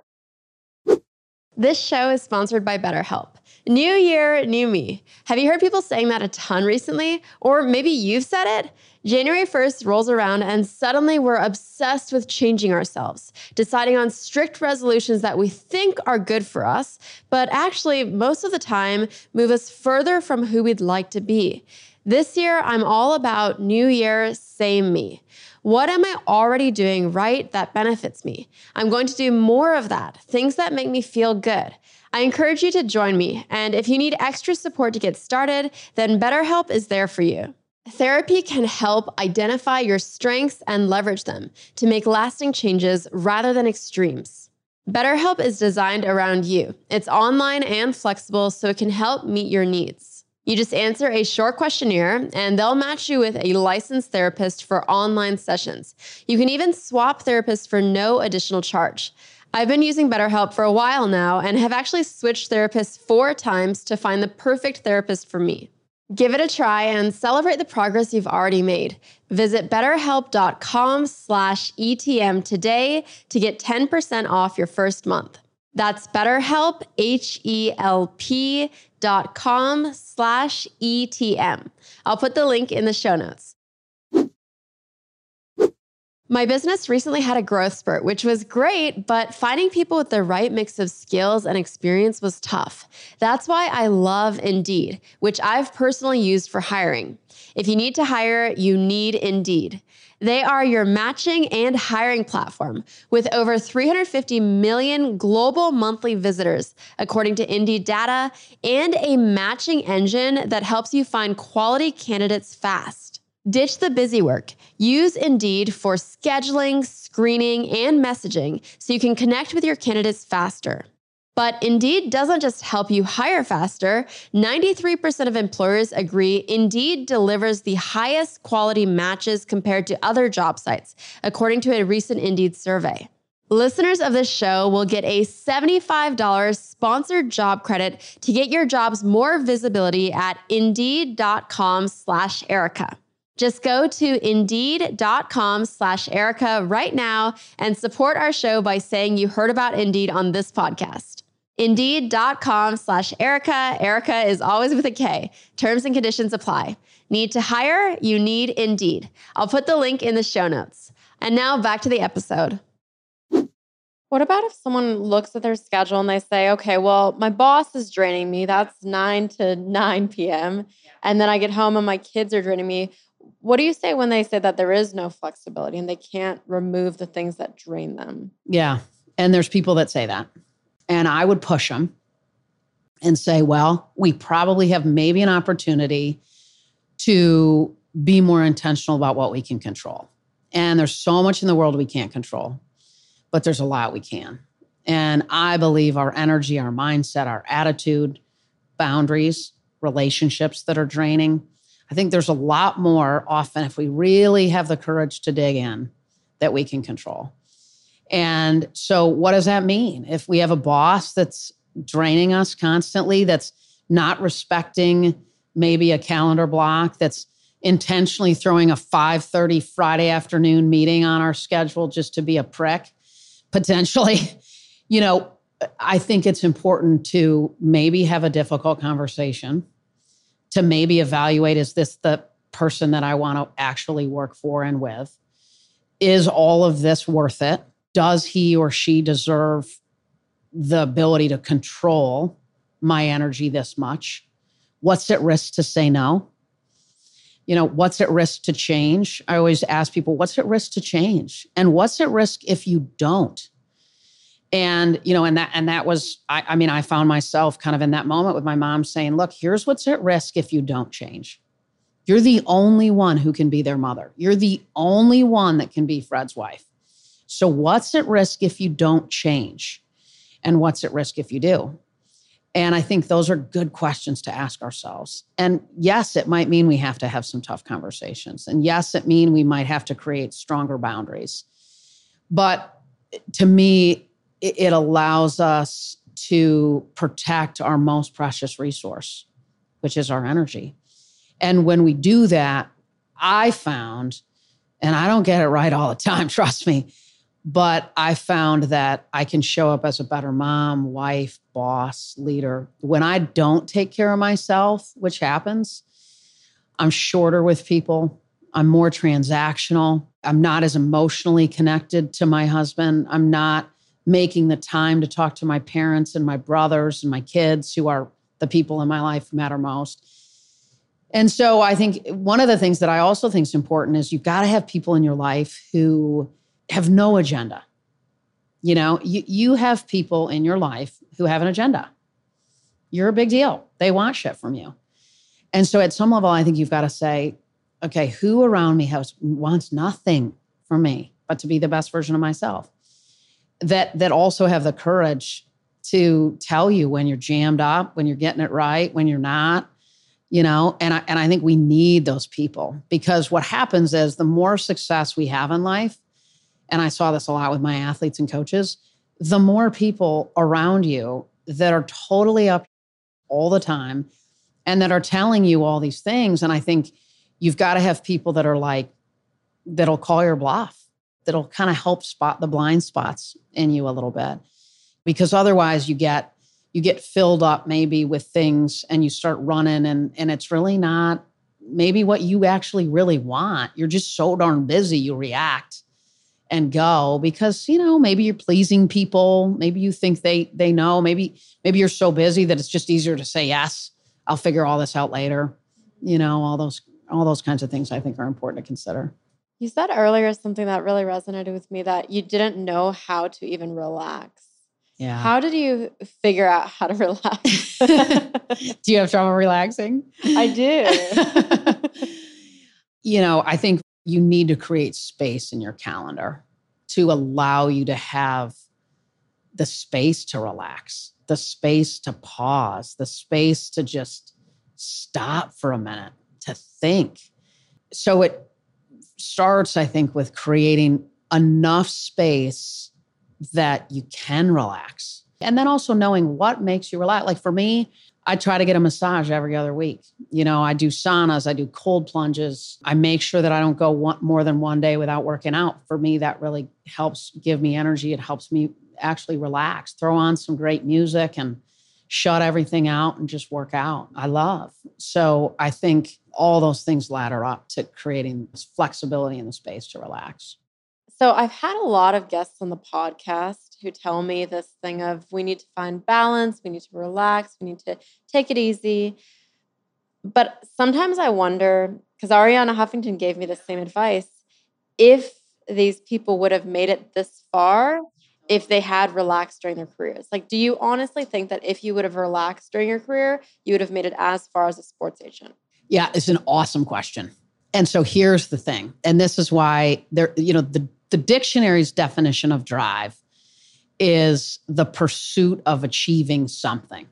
This show is sponsored by BetterHelp. New year, new me. Have you heard people saying that a ton recently? Or maybe you've said it? January 1st rolls around and suddenly we're obsessed with changing ourselves, deciding on strict resolutions that we think are good for us, but actually most of the time move us further from who we'd like to be. This year, I'm all about new year, same me. What am I already doing right that benefits me? I'm going to do more of that, things that make me feel good. I encourage you to join me, and if you need extra support to get started, then BetterHelp is there for you. Therapy can help identify your strengths and leverage them to make lasting changes rather than extremes. BetterHelp is designed around you. It's online and flexible, so it can help meet your needs. You just answer a short questionnaire, and they'll match you with a licensed therapist for online sessions. You can even swap therapists for no additional charge. I've been using BetterHelp for a while now and have actually switched therapists 4 times to find the perfect therapist for me. Give it a try and celebrate the progress you've already made. Visit BetterHelp.com/ETM today to get 10% off your first month. That's BetterHelp, HELP.com/ETM. I'll put the link in the show notes. My business recently had a growth spurt, which was great, but finding people with the right mix of skills and experience was tough. That's why I love Indeed, which I've personally used for hiring. If you need to hire, you need Indeed. They are your matching and hiring platform with over 350 million global monthly visitors, according to Indeed data, and a matching engine that helps you find quality candidates fast. Ditch the busy work. Use Indeed for scheduling, screening, and messaging so you can connect with your candidates faster. But Indeed doesn't just help you hire faster. 93% of employers agree Indeed delivers the highest quality matches compared to other job sites, according to a recent Indeed survey. Listeners of this show will get a $75 sponsored job credit to get your jobs more visibility at Indeed.com/Erica. Just go to Indeed.com/Erica right now and support our show by saying you heard about Indeed on this podcast. Indeed.com/Erica. Erica is always with a K. Terms and conditions apply. Need to hire? You need Indeed. I'll put the link in the show notes. And now back to the episode. What about if someone looks at their schedule and they say, okay, well, my boss is draining me. That's 9 to 9 p.m. And then I get home and my kids are draining me. What do you say when they say that there is no flexibility and they can't remove the things that drain them? Yeah. And there's people that say that. And I would push them and say, well, we probably have maybe an opportunity to be more intentional about what we can control. And there's so much in the world we can't control, but there's a lot we can. And I believe our energy, our mindset, our attitude, boundaries, relationships that are draining, I think there's a lot more often if we really have the courage to dig in that we can control. And so what does that mean? If we have a boss that's draining us constantly, that's not respecting maybe a calendar block, that's intentionally throwing a 5:30 Friday afternoon meeting on our schedule just to be a prick, potentially, you know, I think it's important to maybe have a difficult conversation, to maybe evaluate, is this the person that I want to actually work for and with? Is all of this worth it? Does he or she deserve the ability to control my energy this much? What's at risk to say no? You know, what's at risk to change? I always ask people, what's at risk to change? And what's at risk if you don't? And, you know, and that was, I mean, I found myself kind of in that moment with my mom saying, look, here's what's at risk if you don't change. You're the only one who can be their mother. You're the only one that can be Fred's wife. So what's at risk if you don't change? And what's at risk if you do? And I think those are good questions to ask ourselves. And yes, it might mean we have to have some tough conversations. And yes, it means we might have to create stronger boundaries. But to me, it allows us to protect our most precious resource, which is our energy. And when we do that, I found, and I don't get it right all the time, trust me, but I found that I can show up as a better mom, wife, boss, leader. When I don't take care of myself, which happens, I'm shorter with people. I'm more transactional. I'm not as emotionally connected to my husband. I'm not making the time to talk to my parents and my brothers and my kids, who are the people in my life who matter most. And so I think one of the things that I also think is important is you've got to have people in your life who have no agenda. You know, you have people in your life who have an agenda. You're a big deal. They want shit from you. And so at some level, I think you've got to say, okay, who around me wants nothing from me but to be the best version of myself? that also have the courage to tell you when you're jammed up, when you're getting it right, when you're not, you know. And I think we need those people, because what happens is the more success we have in life, and I saw this a lot with my athletes and coaches, the more people around you that are totally up all the time and that are telling you all these things. And I think you've got to have people that are like, that'll call your bluff, that'll kind of help spot the blind spots in you a little bit. Because otherwise you get filled up maybe with things and you start running and it's really not maybe what you actually really want. You're just so darn busy, you react and go because, you know, maybe you're pleasing people. Maybe you think they know. Maybe you're so busy that it's just easier to say, yes, I'll figure all this out later. You know, all those kinds of things I think are important to consider. You said earlier something that really resonated with me, that you didn't know how to even relax. Yeah. How did you figure out how to relax? Do you have trouble relaxing? I do. You know, I think you need to create space in your calendar to allow you to have the space to relax, the space to pause, the space to just stop for a minute, to think. So it starts, I think, with creating enough space that you can relax. And then also knowing what makes you relax. Like for me, I try to get a massage every other week. You know, I do saunas, I do cold plunges. I make sure that I don't go more than one day without working out. For me, that really helps give me energy. It helps me actually relax, throw on some great music and shut everything out and just work out. I love. So I think all those things ladder up to creating this flexibility in the space to relax. So I've had a lot of guests on the podcast who tell me this thing of, we need to find balance, we need to relax, we need to take it easy. But sometimes I wonder, because Ariana Huffington gave me the same advice, if these people would have made it this far if they had relaxed during their careers. Like, do you honestly think that if you would have relaxed during your career, you would have made it as far as a sports agent? Yeah, it's an awesome question. And so here's the thing. And this is why there, you know, the dictionary's definition of drive is the pursuit of achieving something.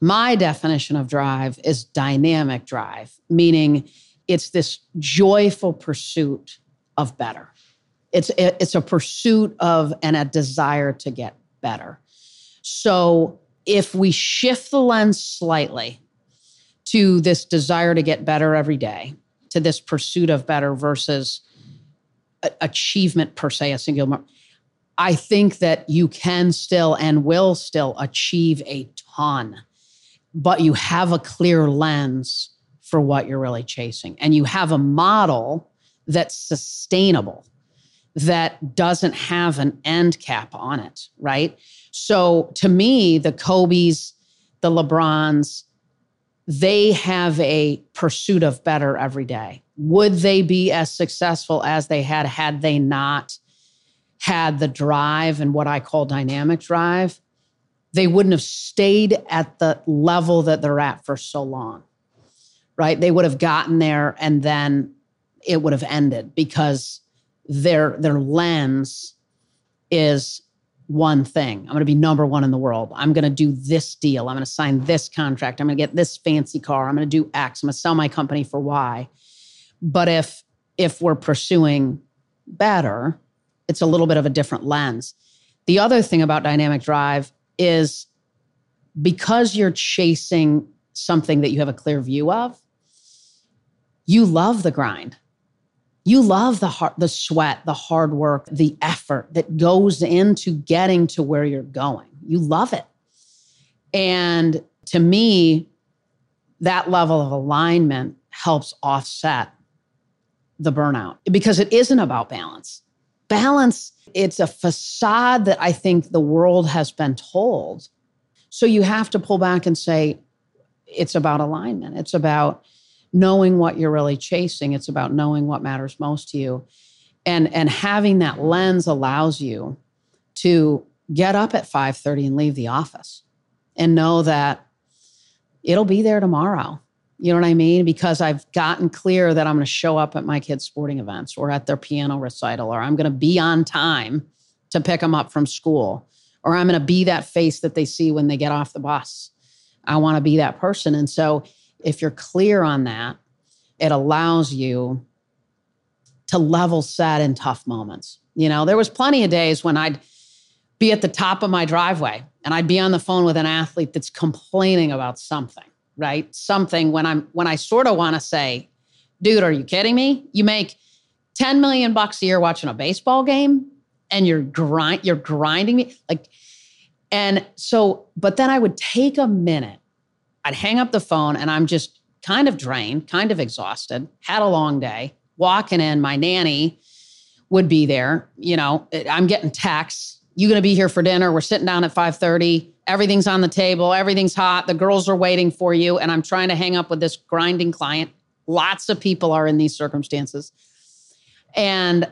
My definition of drive is dynamic drive, meaning it's this joyful pursuit of better. It's a pursuit of and a desire to get better. So if we shift the lens slightly to this desire to get better every day, to this pursuit of better versus achievement per se, a single moment, I think that you can still and will still achieve a ton, but you have a clear lens for what you're really chasing. And you have a model that's sustainable, that doesn't have an end cap on it, right? So to me, the Kobes, the LeBrons, they have a pursuit of better every day. Would they be as successful as they had they not had the drive and what I call dynamic drive? They wouldn't have stayed at the level that they're at for so long, right? They would have gotten there and then it would have ended because their lens is one thing. I'm going to be number one in the world. I'm going to do this deal. I'm going to sign this contract. I'm going to get this fancy car. I'm going to do X. I'm going to sell my company for Y. But if we're pursuing better, it's a little bit of a different lens. The other thing about dynamic drive is because you're chasing something that you have a clear view of, you love the grind. You love the sweat, the hard work, the effort that goes into getting to where you're going. You love it. And to me, that level of alignment helps offset the burnout because it isn't about balance. Balance, it's a facade that I think the world has been told. So you have to pull back and say, it's about alignment. It's about knowing what you're really chasing. It's about knowing what matters most to you. And having that lens allows you to get up at 5:30 and leave the office and know that it'll be there tomorrow. You know what I mean? Because I've gotten clear that I'm going to show up at my kids' sporting events or at their piano recital, or I'm going to be on time to pick them up from school, or I'm going to be that face that they see when they get off the bus. I want to be that person. And so if you're clear on that, it allows you to level set in tough moments. You know, there was plenty of days when I'd be at the top of my driveway and I'd be on the phone with an athlete that's complaining about something, right? Something when I sort of want to say, dude, are you kidding me? You make $10 million a year watching a baseball game and you're grinding me. Like, and so, but then I would take a minute, I'd hang up the phone and I'm just kind of drained, kind of exhausted, had a long day, walking in, my nanny would be there. You know, I'm getting texts. You going to be here for dinner? We're sitting down at 5:30. Everything's on the table. Everything's hot. The girls are waiting for you. And I'm trying to hang up with this grinding client. Lots of people are in these circumstances. And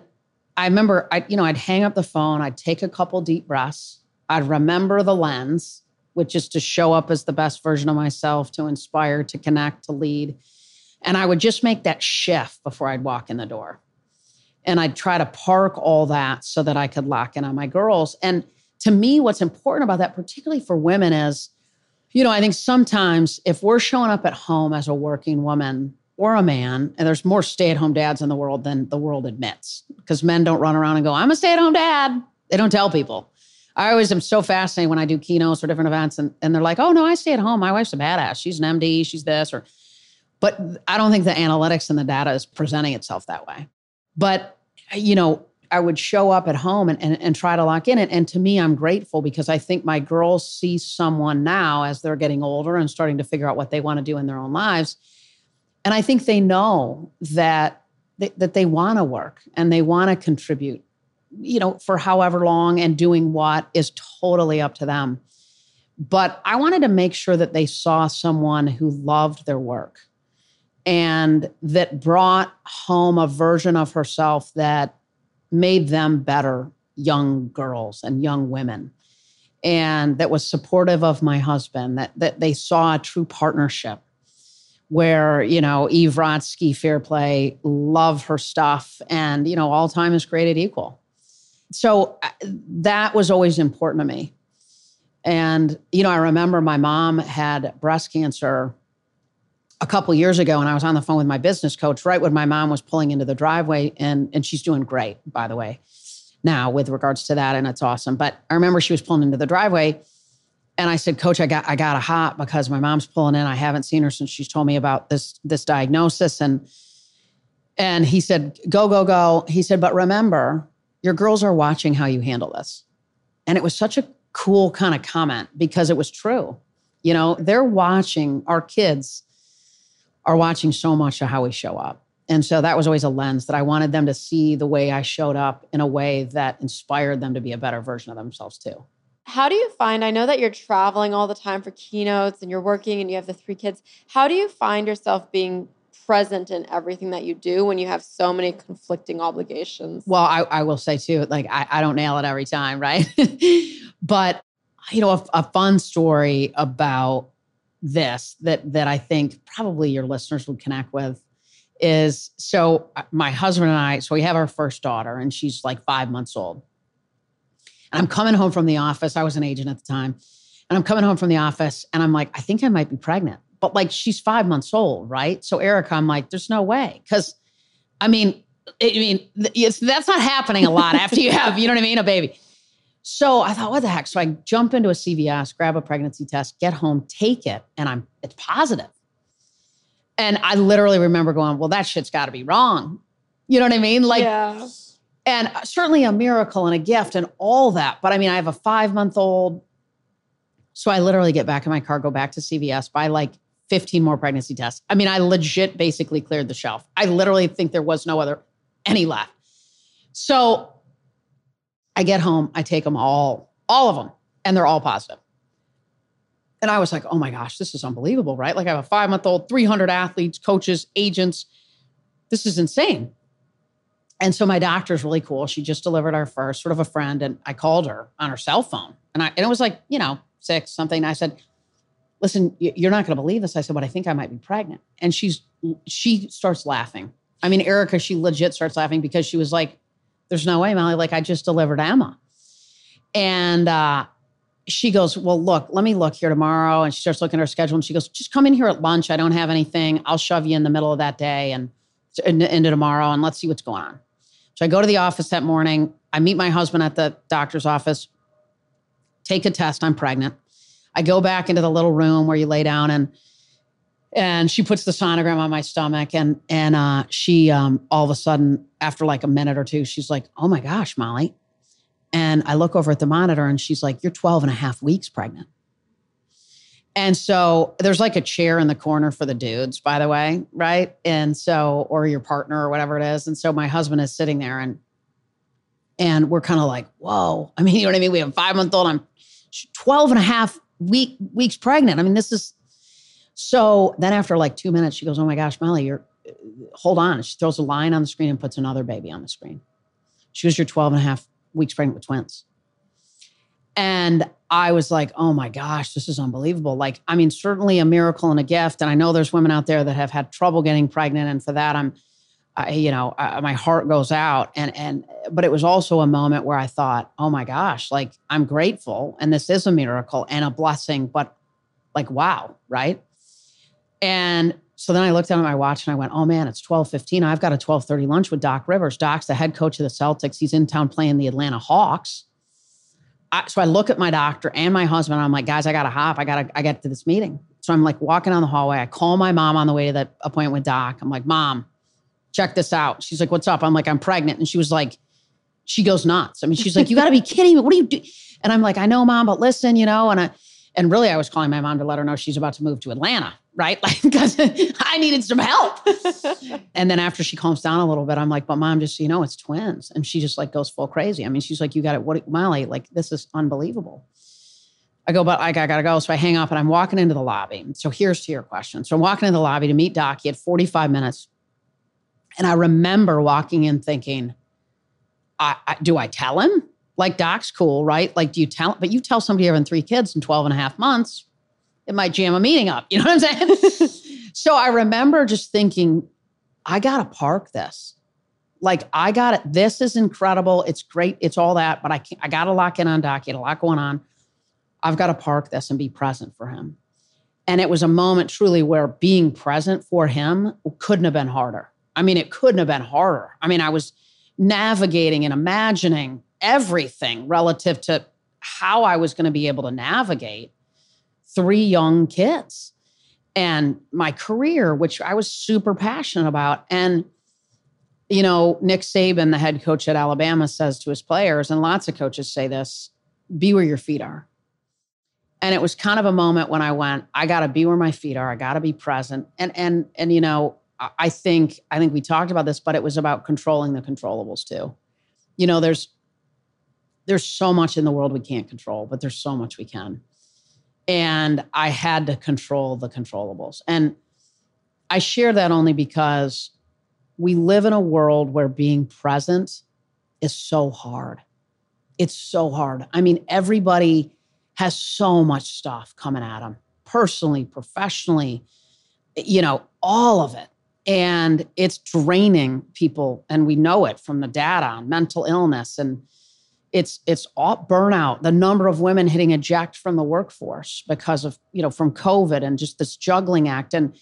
I remember, I'd hang up the phone. I'd take a couple deep breaths. I'd remember the lens, which is to show up as the best version of myself, to inspire, to connect, to lead. And I would just make that shift before I'd walk in the door. And I'd try to park all that so that I could lock in on my girls. And to me, what's important about that, particularly for women, is, you know, I think sometimes if we're showing up at home as a working woman or a man, and there's more stay-at-home dads in the world than the world admits, because men don't run around and go, I'm a stay-at-home dad. They don't tell people. I always am so fascinated when I do keynotes or different events, and they're like, oh, no, I stay at home. My wife's a badass. She's an MD. She's this. Or, but I don't think the analytics and the data is presenting itself that way. But, you know, I would show up at home and try to lock in it. And to me, I'm grateful because I think my girls see someone now as they're getting older and starting to figure out what they want to do in their own lives. And I think they know that they want to work and they want to contribute, you know, for however long, and doing what is totally up to them. But I wanted to make sure that they saw someone who loved their work and that brought home a version of herself that made them better young girls and young women, and that was supportive of my husband, that they saw a true partnership where, you know, Eve Rodsky, Fair Play, love her stuff, and, you know, all time is created equal. So that was always important to me. And, you know, I remember my mom had breast cancer a couple years ago, and I was on the phone with my business coach right when my mom was pulling into the driveway, and she's doing great, by the way, now with regards to that, and it's awesome. But I remember she was pulling into the driveway, and I said, Coach, I got a hot because my mom's pulling in. I haven't seen her since she's told me about this diagnosis. And he said, go, go, go. He said, but remember, your girls are watching how you handle this. And it was such a cool kind of comment because it was true. You know, they're watching, our kids are watching so much of how we show up. And so that was always a lens that I wanted them to see the way I showed up in a way that inspired them to be a better version of themselves too. How do you find, I know that you're traveling all the time for keynotes and you're working and you have the three kids. How do you find yourself being present in everything that you do when you have so many conflicting obligations? Well, I will say too, like I don't nail it every time, right? But, you know, a fun story about this that I think probably your listeners would connect with is, so my husband and I, so we have our first daughter and she's like 5 months old. And I'm coming home from the office. I was an agent at the time. And I'm coming home from the office and I'm like, I think I might be pregnant. But like, she's 5 months old, right? So Erica, I'm like, there's no way. Because I mean, that's not happening a lot after you have, you know what I mean, a baby. So I thought, what the heck? So I jump into a CVS, grab a pregnancy test, get home, take it, and it's positive. And I literally remember going, well, that shit's got to be wrong. You know what I mean? Like, yeah. And certainly a miracle and a gift and all that. But I mean, I have a 5-month-old. So I literally get back in my car, go back to CVS, buy like 15 more pregnancy tests. I mean, I legit basically cleared the shelf. I literally think there was no other, any left. So I get home, I take them all of them, and they're all positive. And I was like, oh my gosh, this is unbelievable, right? Like I have a 5-month-old, 300 athletes, coaches, agents. This is insane. And so my doctor's really cool. She just delivered our first, sort of a friend, and I called her on her cell phone. And it was like, you know, 6 something. I said, listen, you're not going to believe this. I said, but I think I might be pregnant. And she starts laughing. I mean, Erica, she legit starts laughing because she was like, there's no way, Molly. Like, I just delivered Emma. And she goes, well, look, let me look here tomorrow. And she starts looking at her schedule and she goes, just come in here at lunch. I don't have anything. I'll shove you in the middle of that day and into tomorrow, and let's see what's going on. So I go to the office that morning. I meet my husband at the doctor's office, take a test. I'm pregnant. I go back into the little room where you lay down, and she puts the sonogram on my stomach, and she all of a sudden, after like a minute or two, she's like, oh my gosh, Molly. And I look over at the monitor and she's like, you're 12 and a half weeks pregnant. And so there's like a chair in the corner for the dudes, by the way, right? And so, or your partner or whatever it is. And so my husband is sitting there and we're kind of like, whoa. I mean, you know what I mean? We have a 5-month-old. I'm 12 and a half weeks pregnant. I mean, this is, so then after like 2 minutes, she goes, oh my gosh, Molly, hold on. She throws a line on the screen and puts another baby on the screen. She goes, you're 12 and a half weeks pregnant with twins. And I was like, oh my gosh, this is unbelievable. Like, I mean, certainly a miracle and a gift. And I know there's women out there that have had trouble getting pregnant. And for that, I my heart goes out. But it was also a moment where I thought, oh my gosh, like I'm grateful. And this is a miracle and a blessing, but like, wow. Right. And so then I looked down at my watch and I went, oh man, it's 12:15. I've got a 12:30 lunch with Doc Rivers. Doc's the head coach of the Celtics. He's in town playing the Atlanta Hawks. So I look at my doctor and my husband. And I'm like, guys, I got to hop. I got to this meeting. So I'm like walking down the hallway. I call my mom on the way to that appointment with Doc. I'm like, Mom, check this out. She's like, what's up? I'm like, I'm pregnant. And she was like, she goes nuts. I mean, she's like, you got to be kidding me. What do you do? And I'm like, I know, Mom, but listen, you know. And really, I was calling my mom to let her know she's about to move to Atlanta, right? Like, because I needed some help. And then after she calms down a little bit, I'm like, but Mom, just so you know, it's twins. And she just like goes full crazy. I mean, she's like, you got it. What, Molly, like, this is unbelievable. I go, but I got to go. So I hang up and I'm walking into the lobby. So here's to your question. So I'm walking into the lobby to meet Doc. He had 45 minutes. And I remember walking in thinking, do I tell him? Like, Doc's cool, right? Like, do you tell, but you tell somebody having 3 kids in 12 and a half months, it might jam a meeting up. You know what I'm saying? So I remember just thinking, I got to park this. Like, I got it. This is incredible. It's great. It's all that, but I got to lock in on Doc. He had a lot going on. I've got to park this and be present for him. And it was a moment truly where being present for him couldn't have been harder. I mean, it couldn't have been harder. I mean, I was navigating and imagining everything relative to how I was going to be able to navigate 3 young kids and my career, which I was super passionate about. And, you know, Nick Saban, the head coach at Alabama, says to his players, and lots of coaches say this, be where your feet are. And it was kind of a moment when I went, I got to be where my feet are. I got to be present. And, you know, I think we talked about this, but it was about controlling the controllables too. You know, there's so much in the world we can't control, but there's so much we can. And I had to control the controllables. And I share that only because we live in a world where being present is so hard. It's so hard. I mean, everybody has so much stuff coming at them, personally, professionally, you know, all of it. And it's draining people. And we know it from the data on mental illness and it's all burnout, the number of women hitting eject from the workforce because of, you know, from COVID and just this juggling act. And,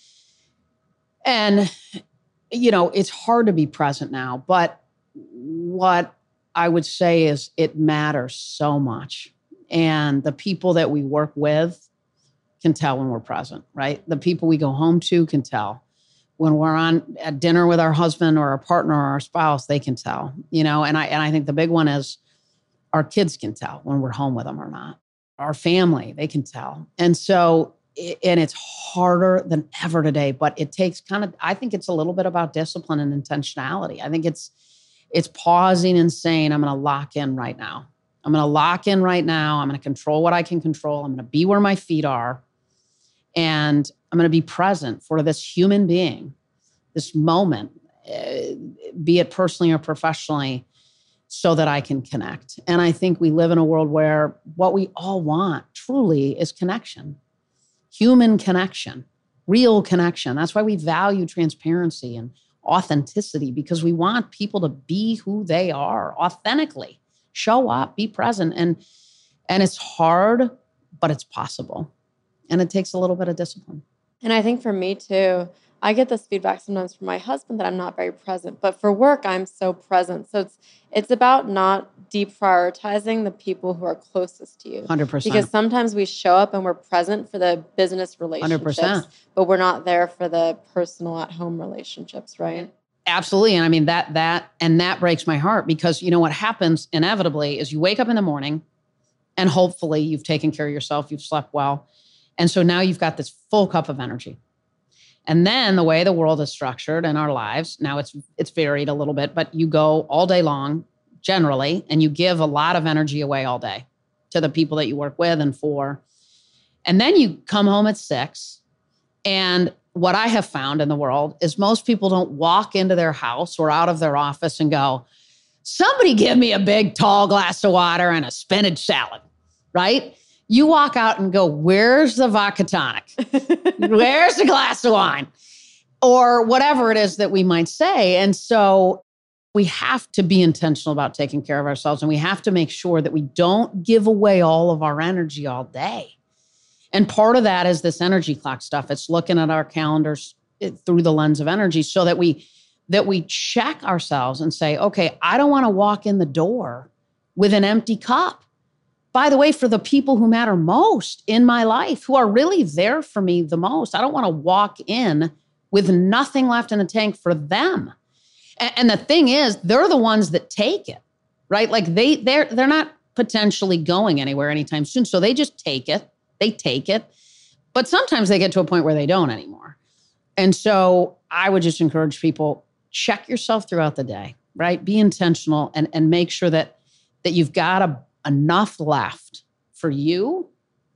you know, it's hard to be present now, but what I would say is it matters so much. And the people that we work with can tell when we're present, right? The people we go home to can tell. When we're on at dinner with our husband or our partner or our spouse, they can tell, you know, and I think the big one is, our kids can tell when we're home with them or not. Our family, they can tell. And so, and it's harder than ever today, but it takes kind of, I think it's a little bit about discipline and intentionality. I think it's pausing and saying, I'm going to lock in right now. I'm going to lock in right now. I'm going to control what I can control. I'm going to be where my feet are. And I'm going to be present for this human being, this moment, be it personally or professionally, so that I can connect. And I think we live in a world where what we all want truly is connection, human connection, real connection. That's why we value transparency and authenticity, because we want people to be who they are authentically, show up, be present. And it's hard, but it's possible. And it takes a little bit of discipline. And I think for me too, I get this feedback sometimes from my husband that I'm not very present, but for work, I'm so present. So it's about not deprioritizing the people who are closest to you. 100%. Because sometimes we show up and we're present for the business relationships, 100%. But we're not there for the personal at-home relationships, right? Absolutely. And I mean, that breaks my heart because you know what happens inevitably is you wake up in the morning and hopefully you've taken care of yourself, you've slept well. And so now you've got this full cup of energy. And then the way the world is structured in our lives, now it's varied a little bit, but you go all day long generally, and you give a lot of energy away all day to the people that you work with and for. And then you come home at 6. And what I have found in the world is most people don't walk into their house or out of their office and go, somebody give me a big, tall glass of water and a spinach salad, right? You walk out and go, where's the vodka tonic? Where's the glass of wine? Or whatever it is that we might say. And so we have to be intentional about taking care of ourselves. And we have to make sure that we don't give away all of our energy all day. And part of that is this energy clock stuff. It's looking at our calendars through the lens of energy so that we check ourselves and say, okay, I don't want to walk in the door with an empty cup. By the way, for the people who matter most in my life, who are really there for me the most, I don't want to walk in with nothing left in the tank for them. And the thing is, they're the ones that take it, right? Like they're not potentially going anywhere anytime soon. So they just take it. They take it. But sometimes they get to a point where they don't anymore. And so I would just encourage people, check yourself throughout the day, right? Be intentional and make sure that you've got a enough left for you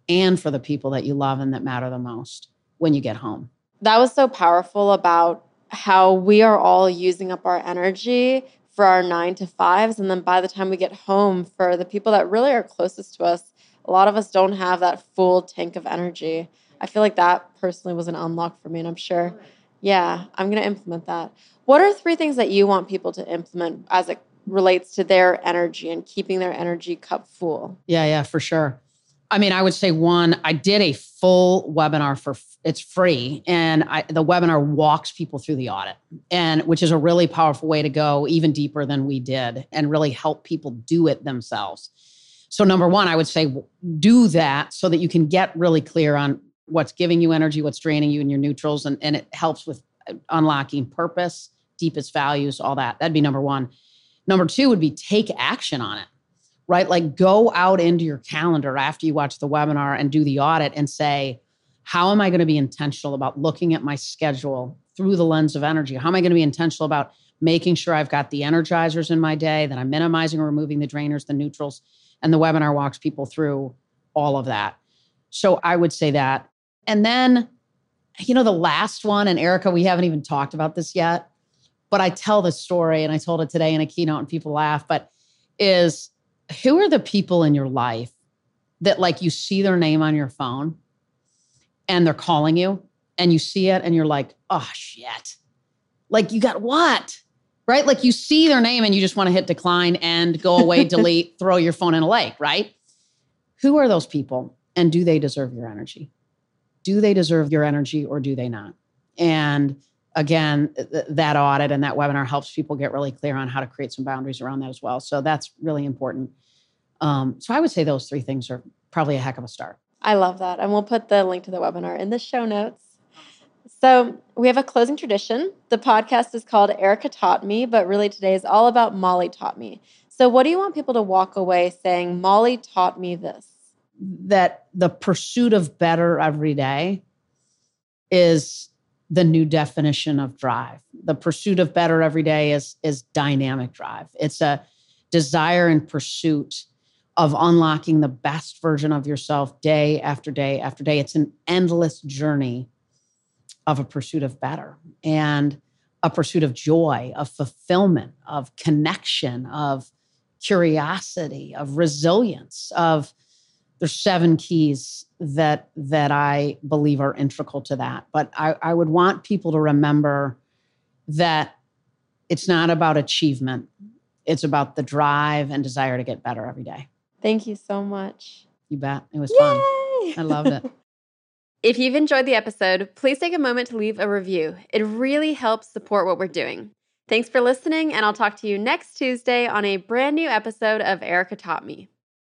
and for the people that you love and that matter the most when you get home. That was so powerful about how we are all using up our energy for our 9-to-5s. And then by the time we get home, for the people that really are closest to us, a lot of us don't have that full tank of energy. I feel like that personally was an unlock for me. And I'm sure, yeah, I'm going to implement that. What are 3 things that you want people to implement as it relates to their energy and keeping their energy cup full? Yeah, for sure. I mean, I would say 1, I did a full webinar it's free. And the webinar walks people through the audit, and which is a really powerful way to go even deeper than we did and really help people do it themselves. So number 1, I would say do that so that you can get really clear on what's giving you energy, what's draining you, and your neutrals. And it helps with unlocking purpose, deepest values, all that. That'd be number 1. Number 2 would be take action on it, right? Like go out into your calendar after you watch the webinar and do the audit and say, how am I going to be intentional about looking at my schedule through the lens of energy? How am I going to be intentional about making sure I've got the energizers in my day, that I'm minimizing or removing the drainers, the neutrals? And the webinar walks people through all of that. So I would say that. And then, the last one, and Erica, we haven't even talked about this yet, but I tell this story, and I told it today in a keynote and people laugh, but is who are the people in your life that like you see their name on your phone and they're calling you and you see it and you're like, oh shit, like you got what, right? Like you see their name and you just want to hit decline and go away, delete, throw your phone in a lake, right? Who are those people and do they deserve your energy? Do they deserve your energy or do they not? And again, that audit and that webinar helps people get really clear on how to create some boundaries around that as well. So that's really important. So I would say those 3 things are probably a heck of a start. I love that. And we'll put the link to the webinar in the show notes. So we have a closing tradition. The podcast is called Erica Taught Me, but really today is all about Molly Taught Me. So what do you want people to walk away saying, Molly taught me this? That the pursuit of better every day is the new definition of drive. The pursuit of better every day is dynamic drive. It's a desire and pursuit of unlocking the best version of yourself day after day after day. It's an endless journey of a pursuit of better and a pursuit of joy, of fulfillment, of connection, of curiosity, of resilience, of there's 7 keys that I believe are integral to that. But I would want people to remember that it's not about achievement. It's about the drive and desire to get better every day. Thank you so much. You bet. It was fun. I loved it. If you've enjoyed the episode, please take a moment to leave a review. It really helps support what we're doing. Thanks for listening, and I'll talk to you next Tuesday on a brand new episode of Erica Taught Me.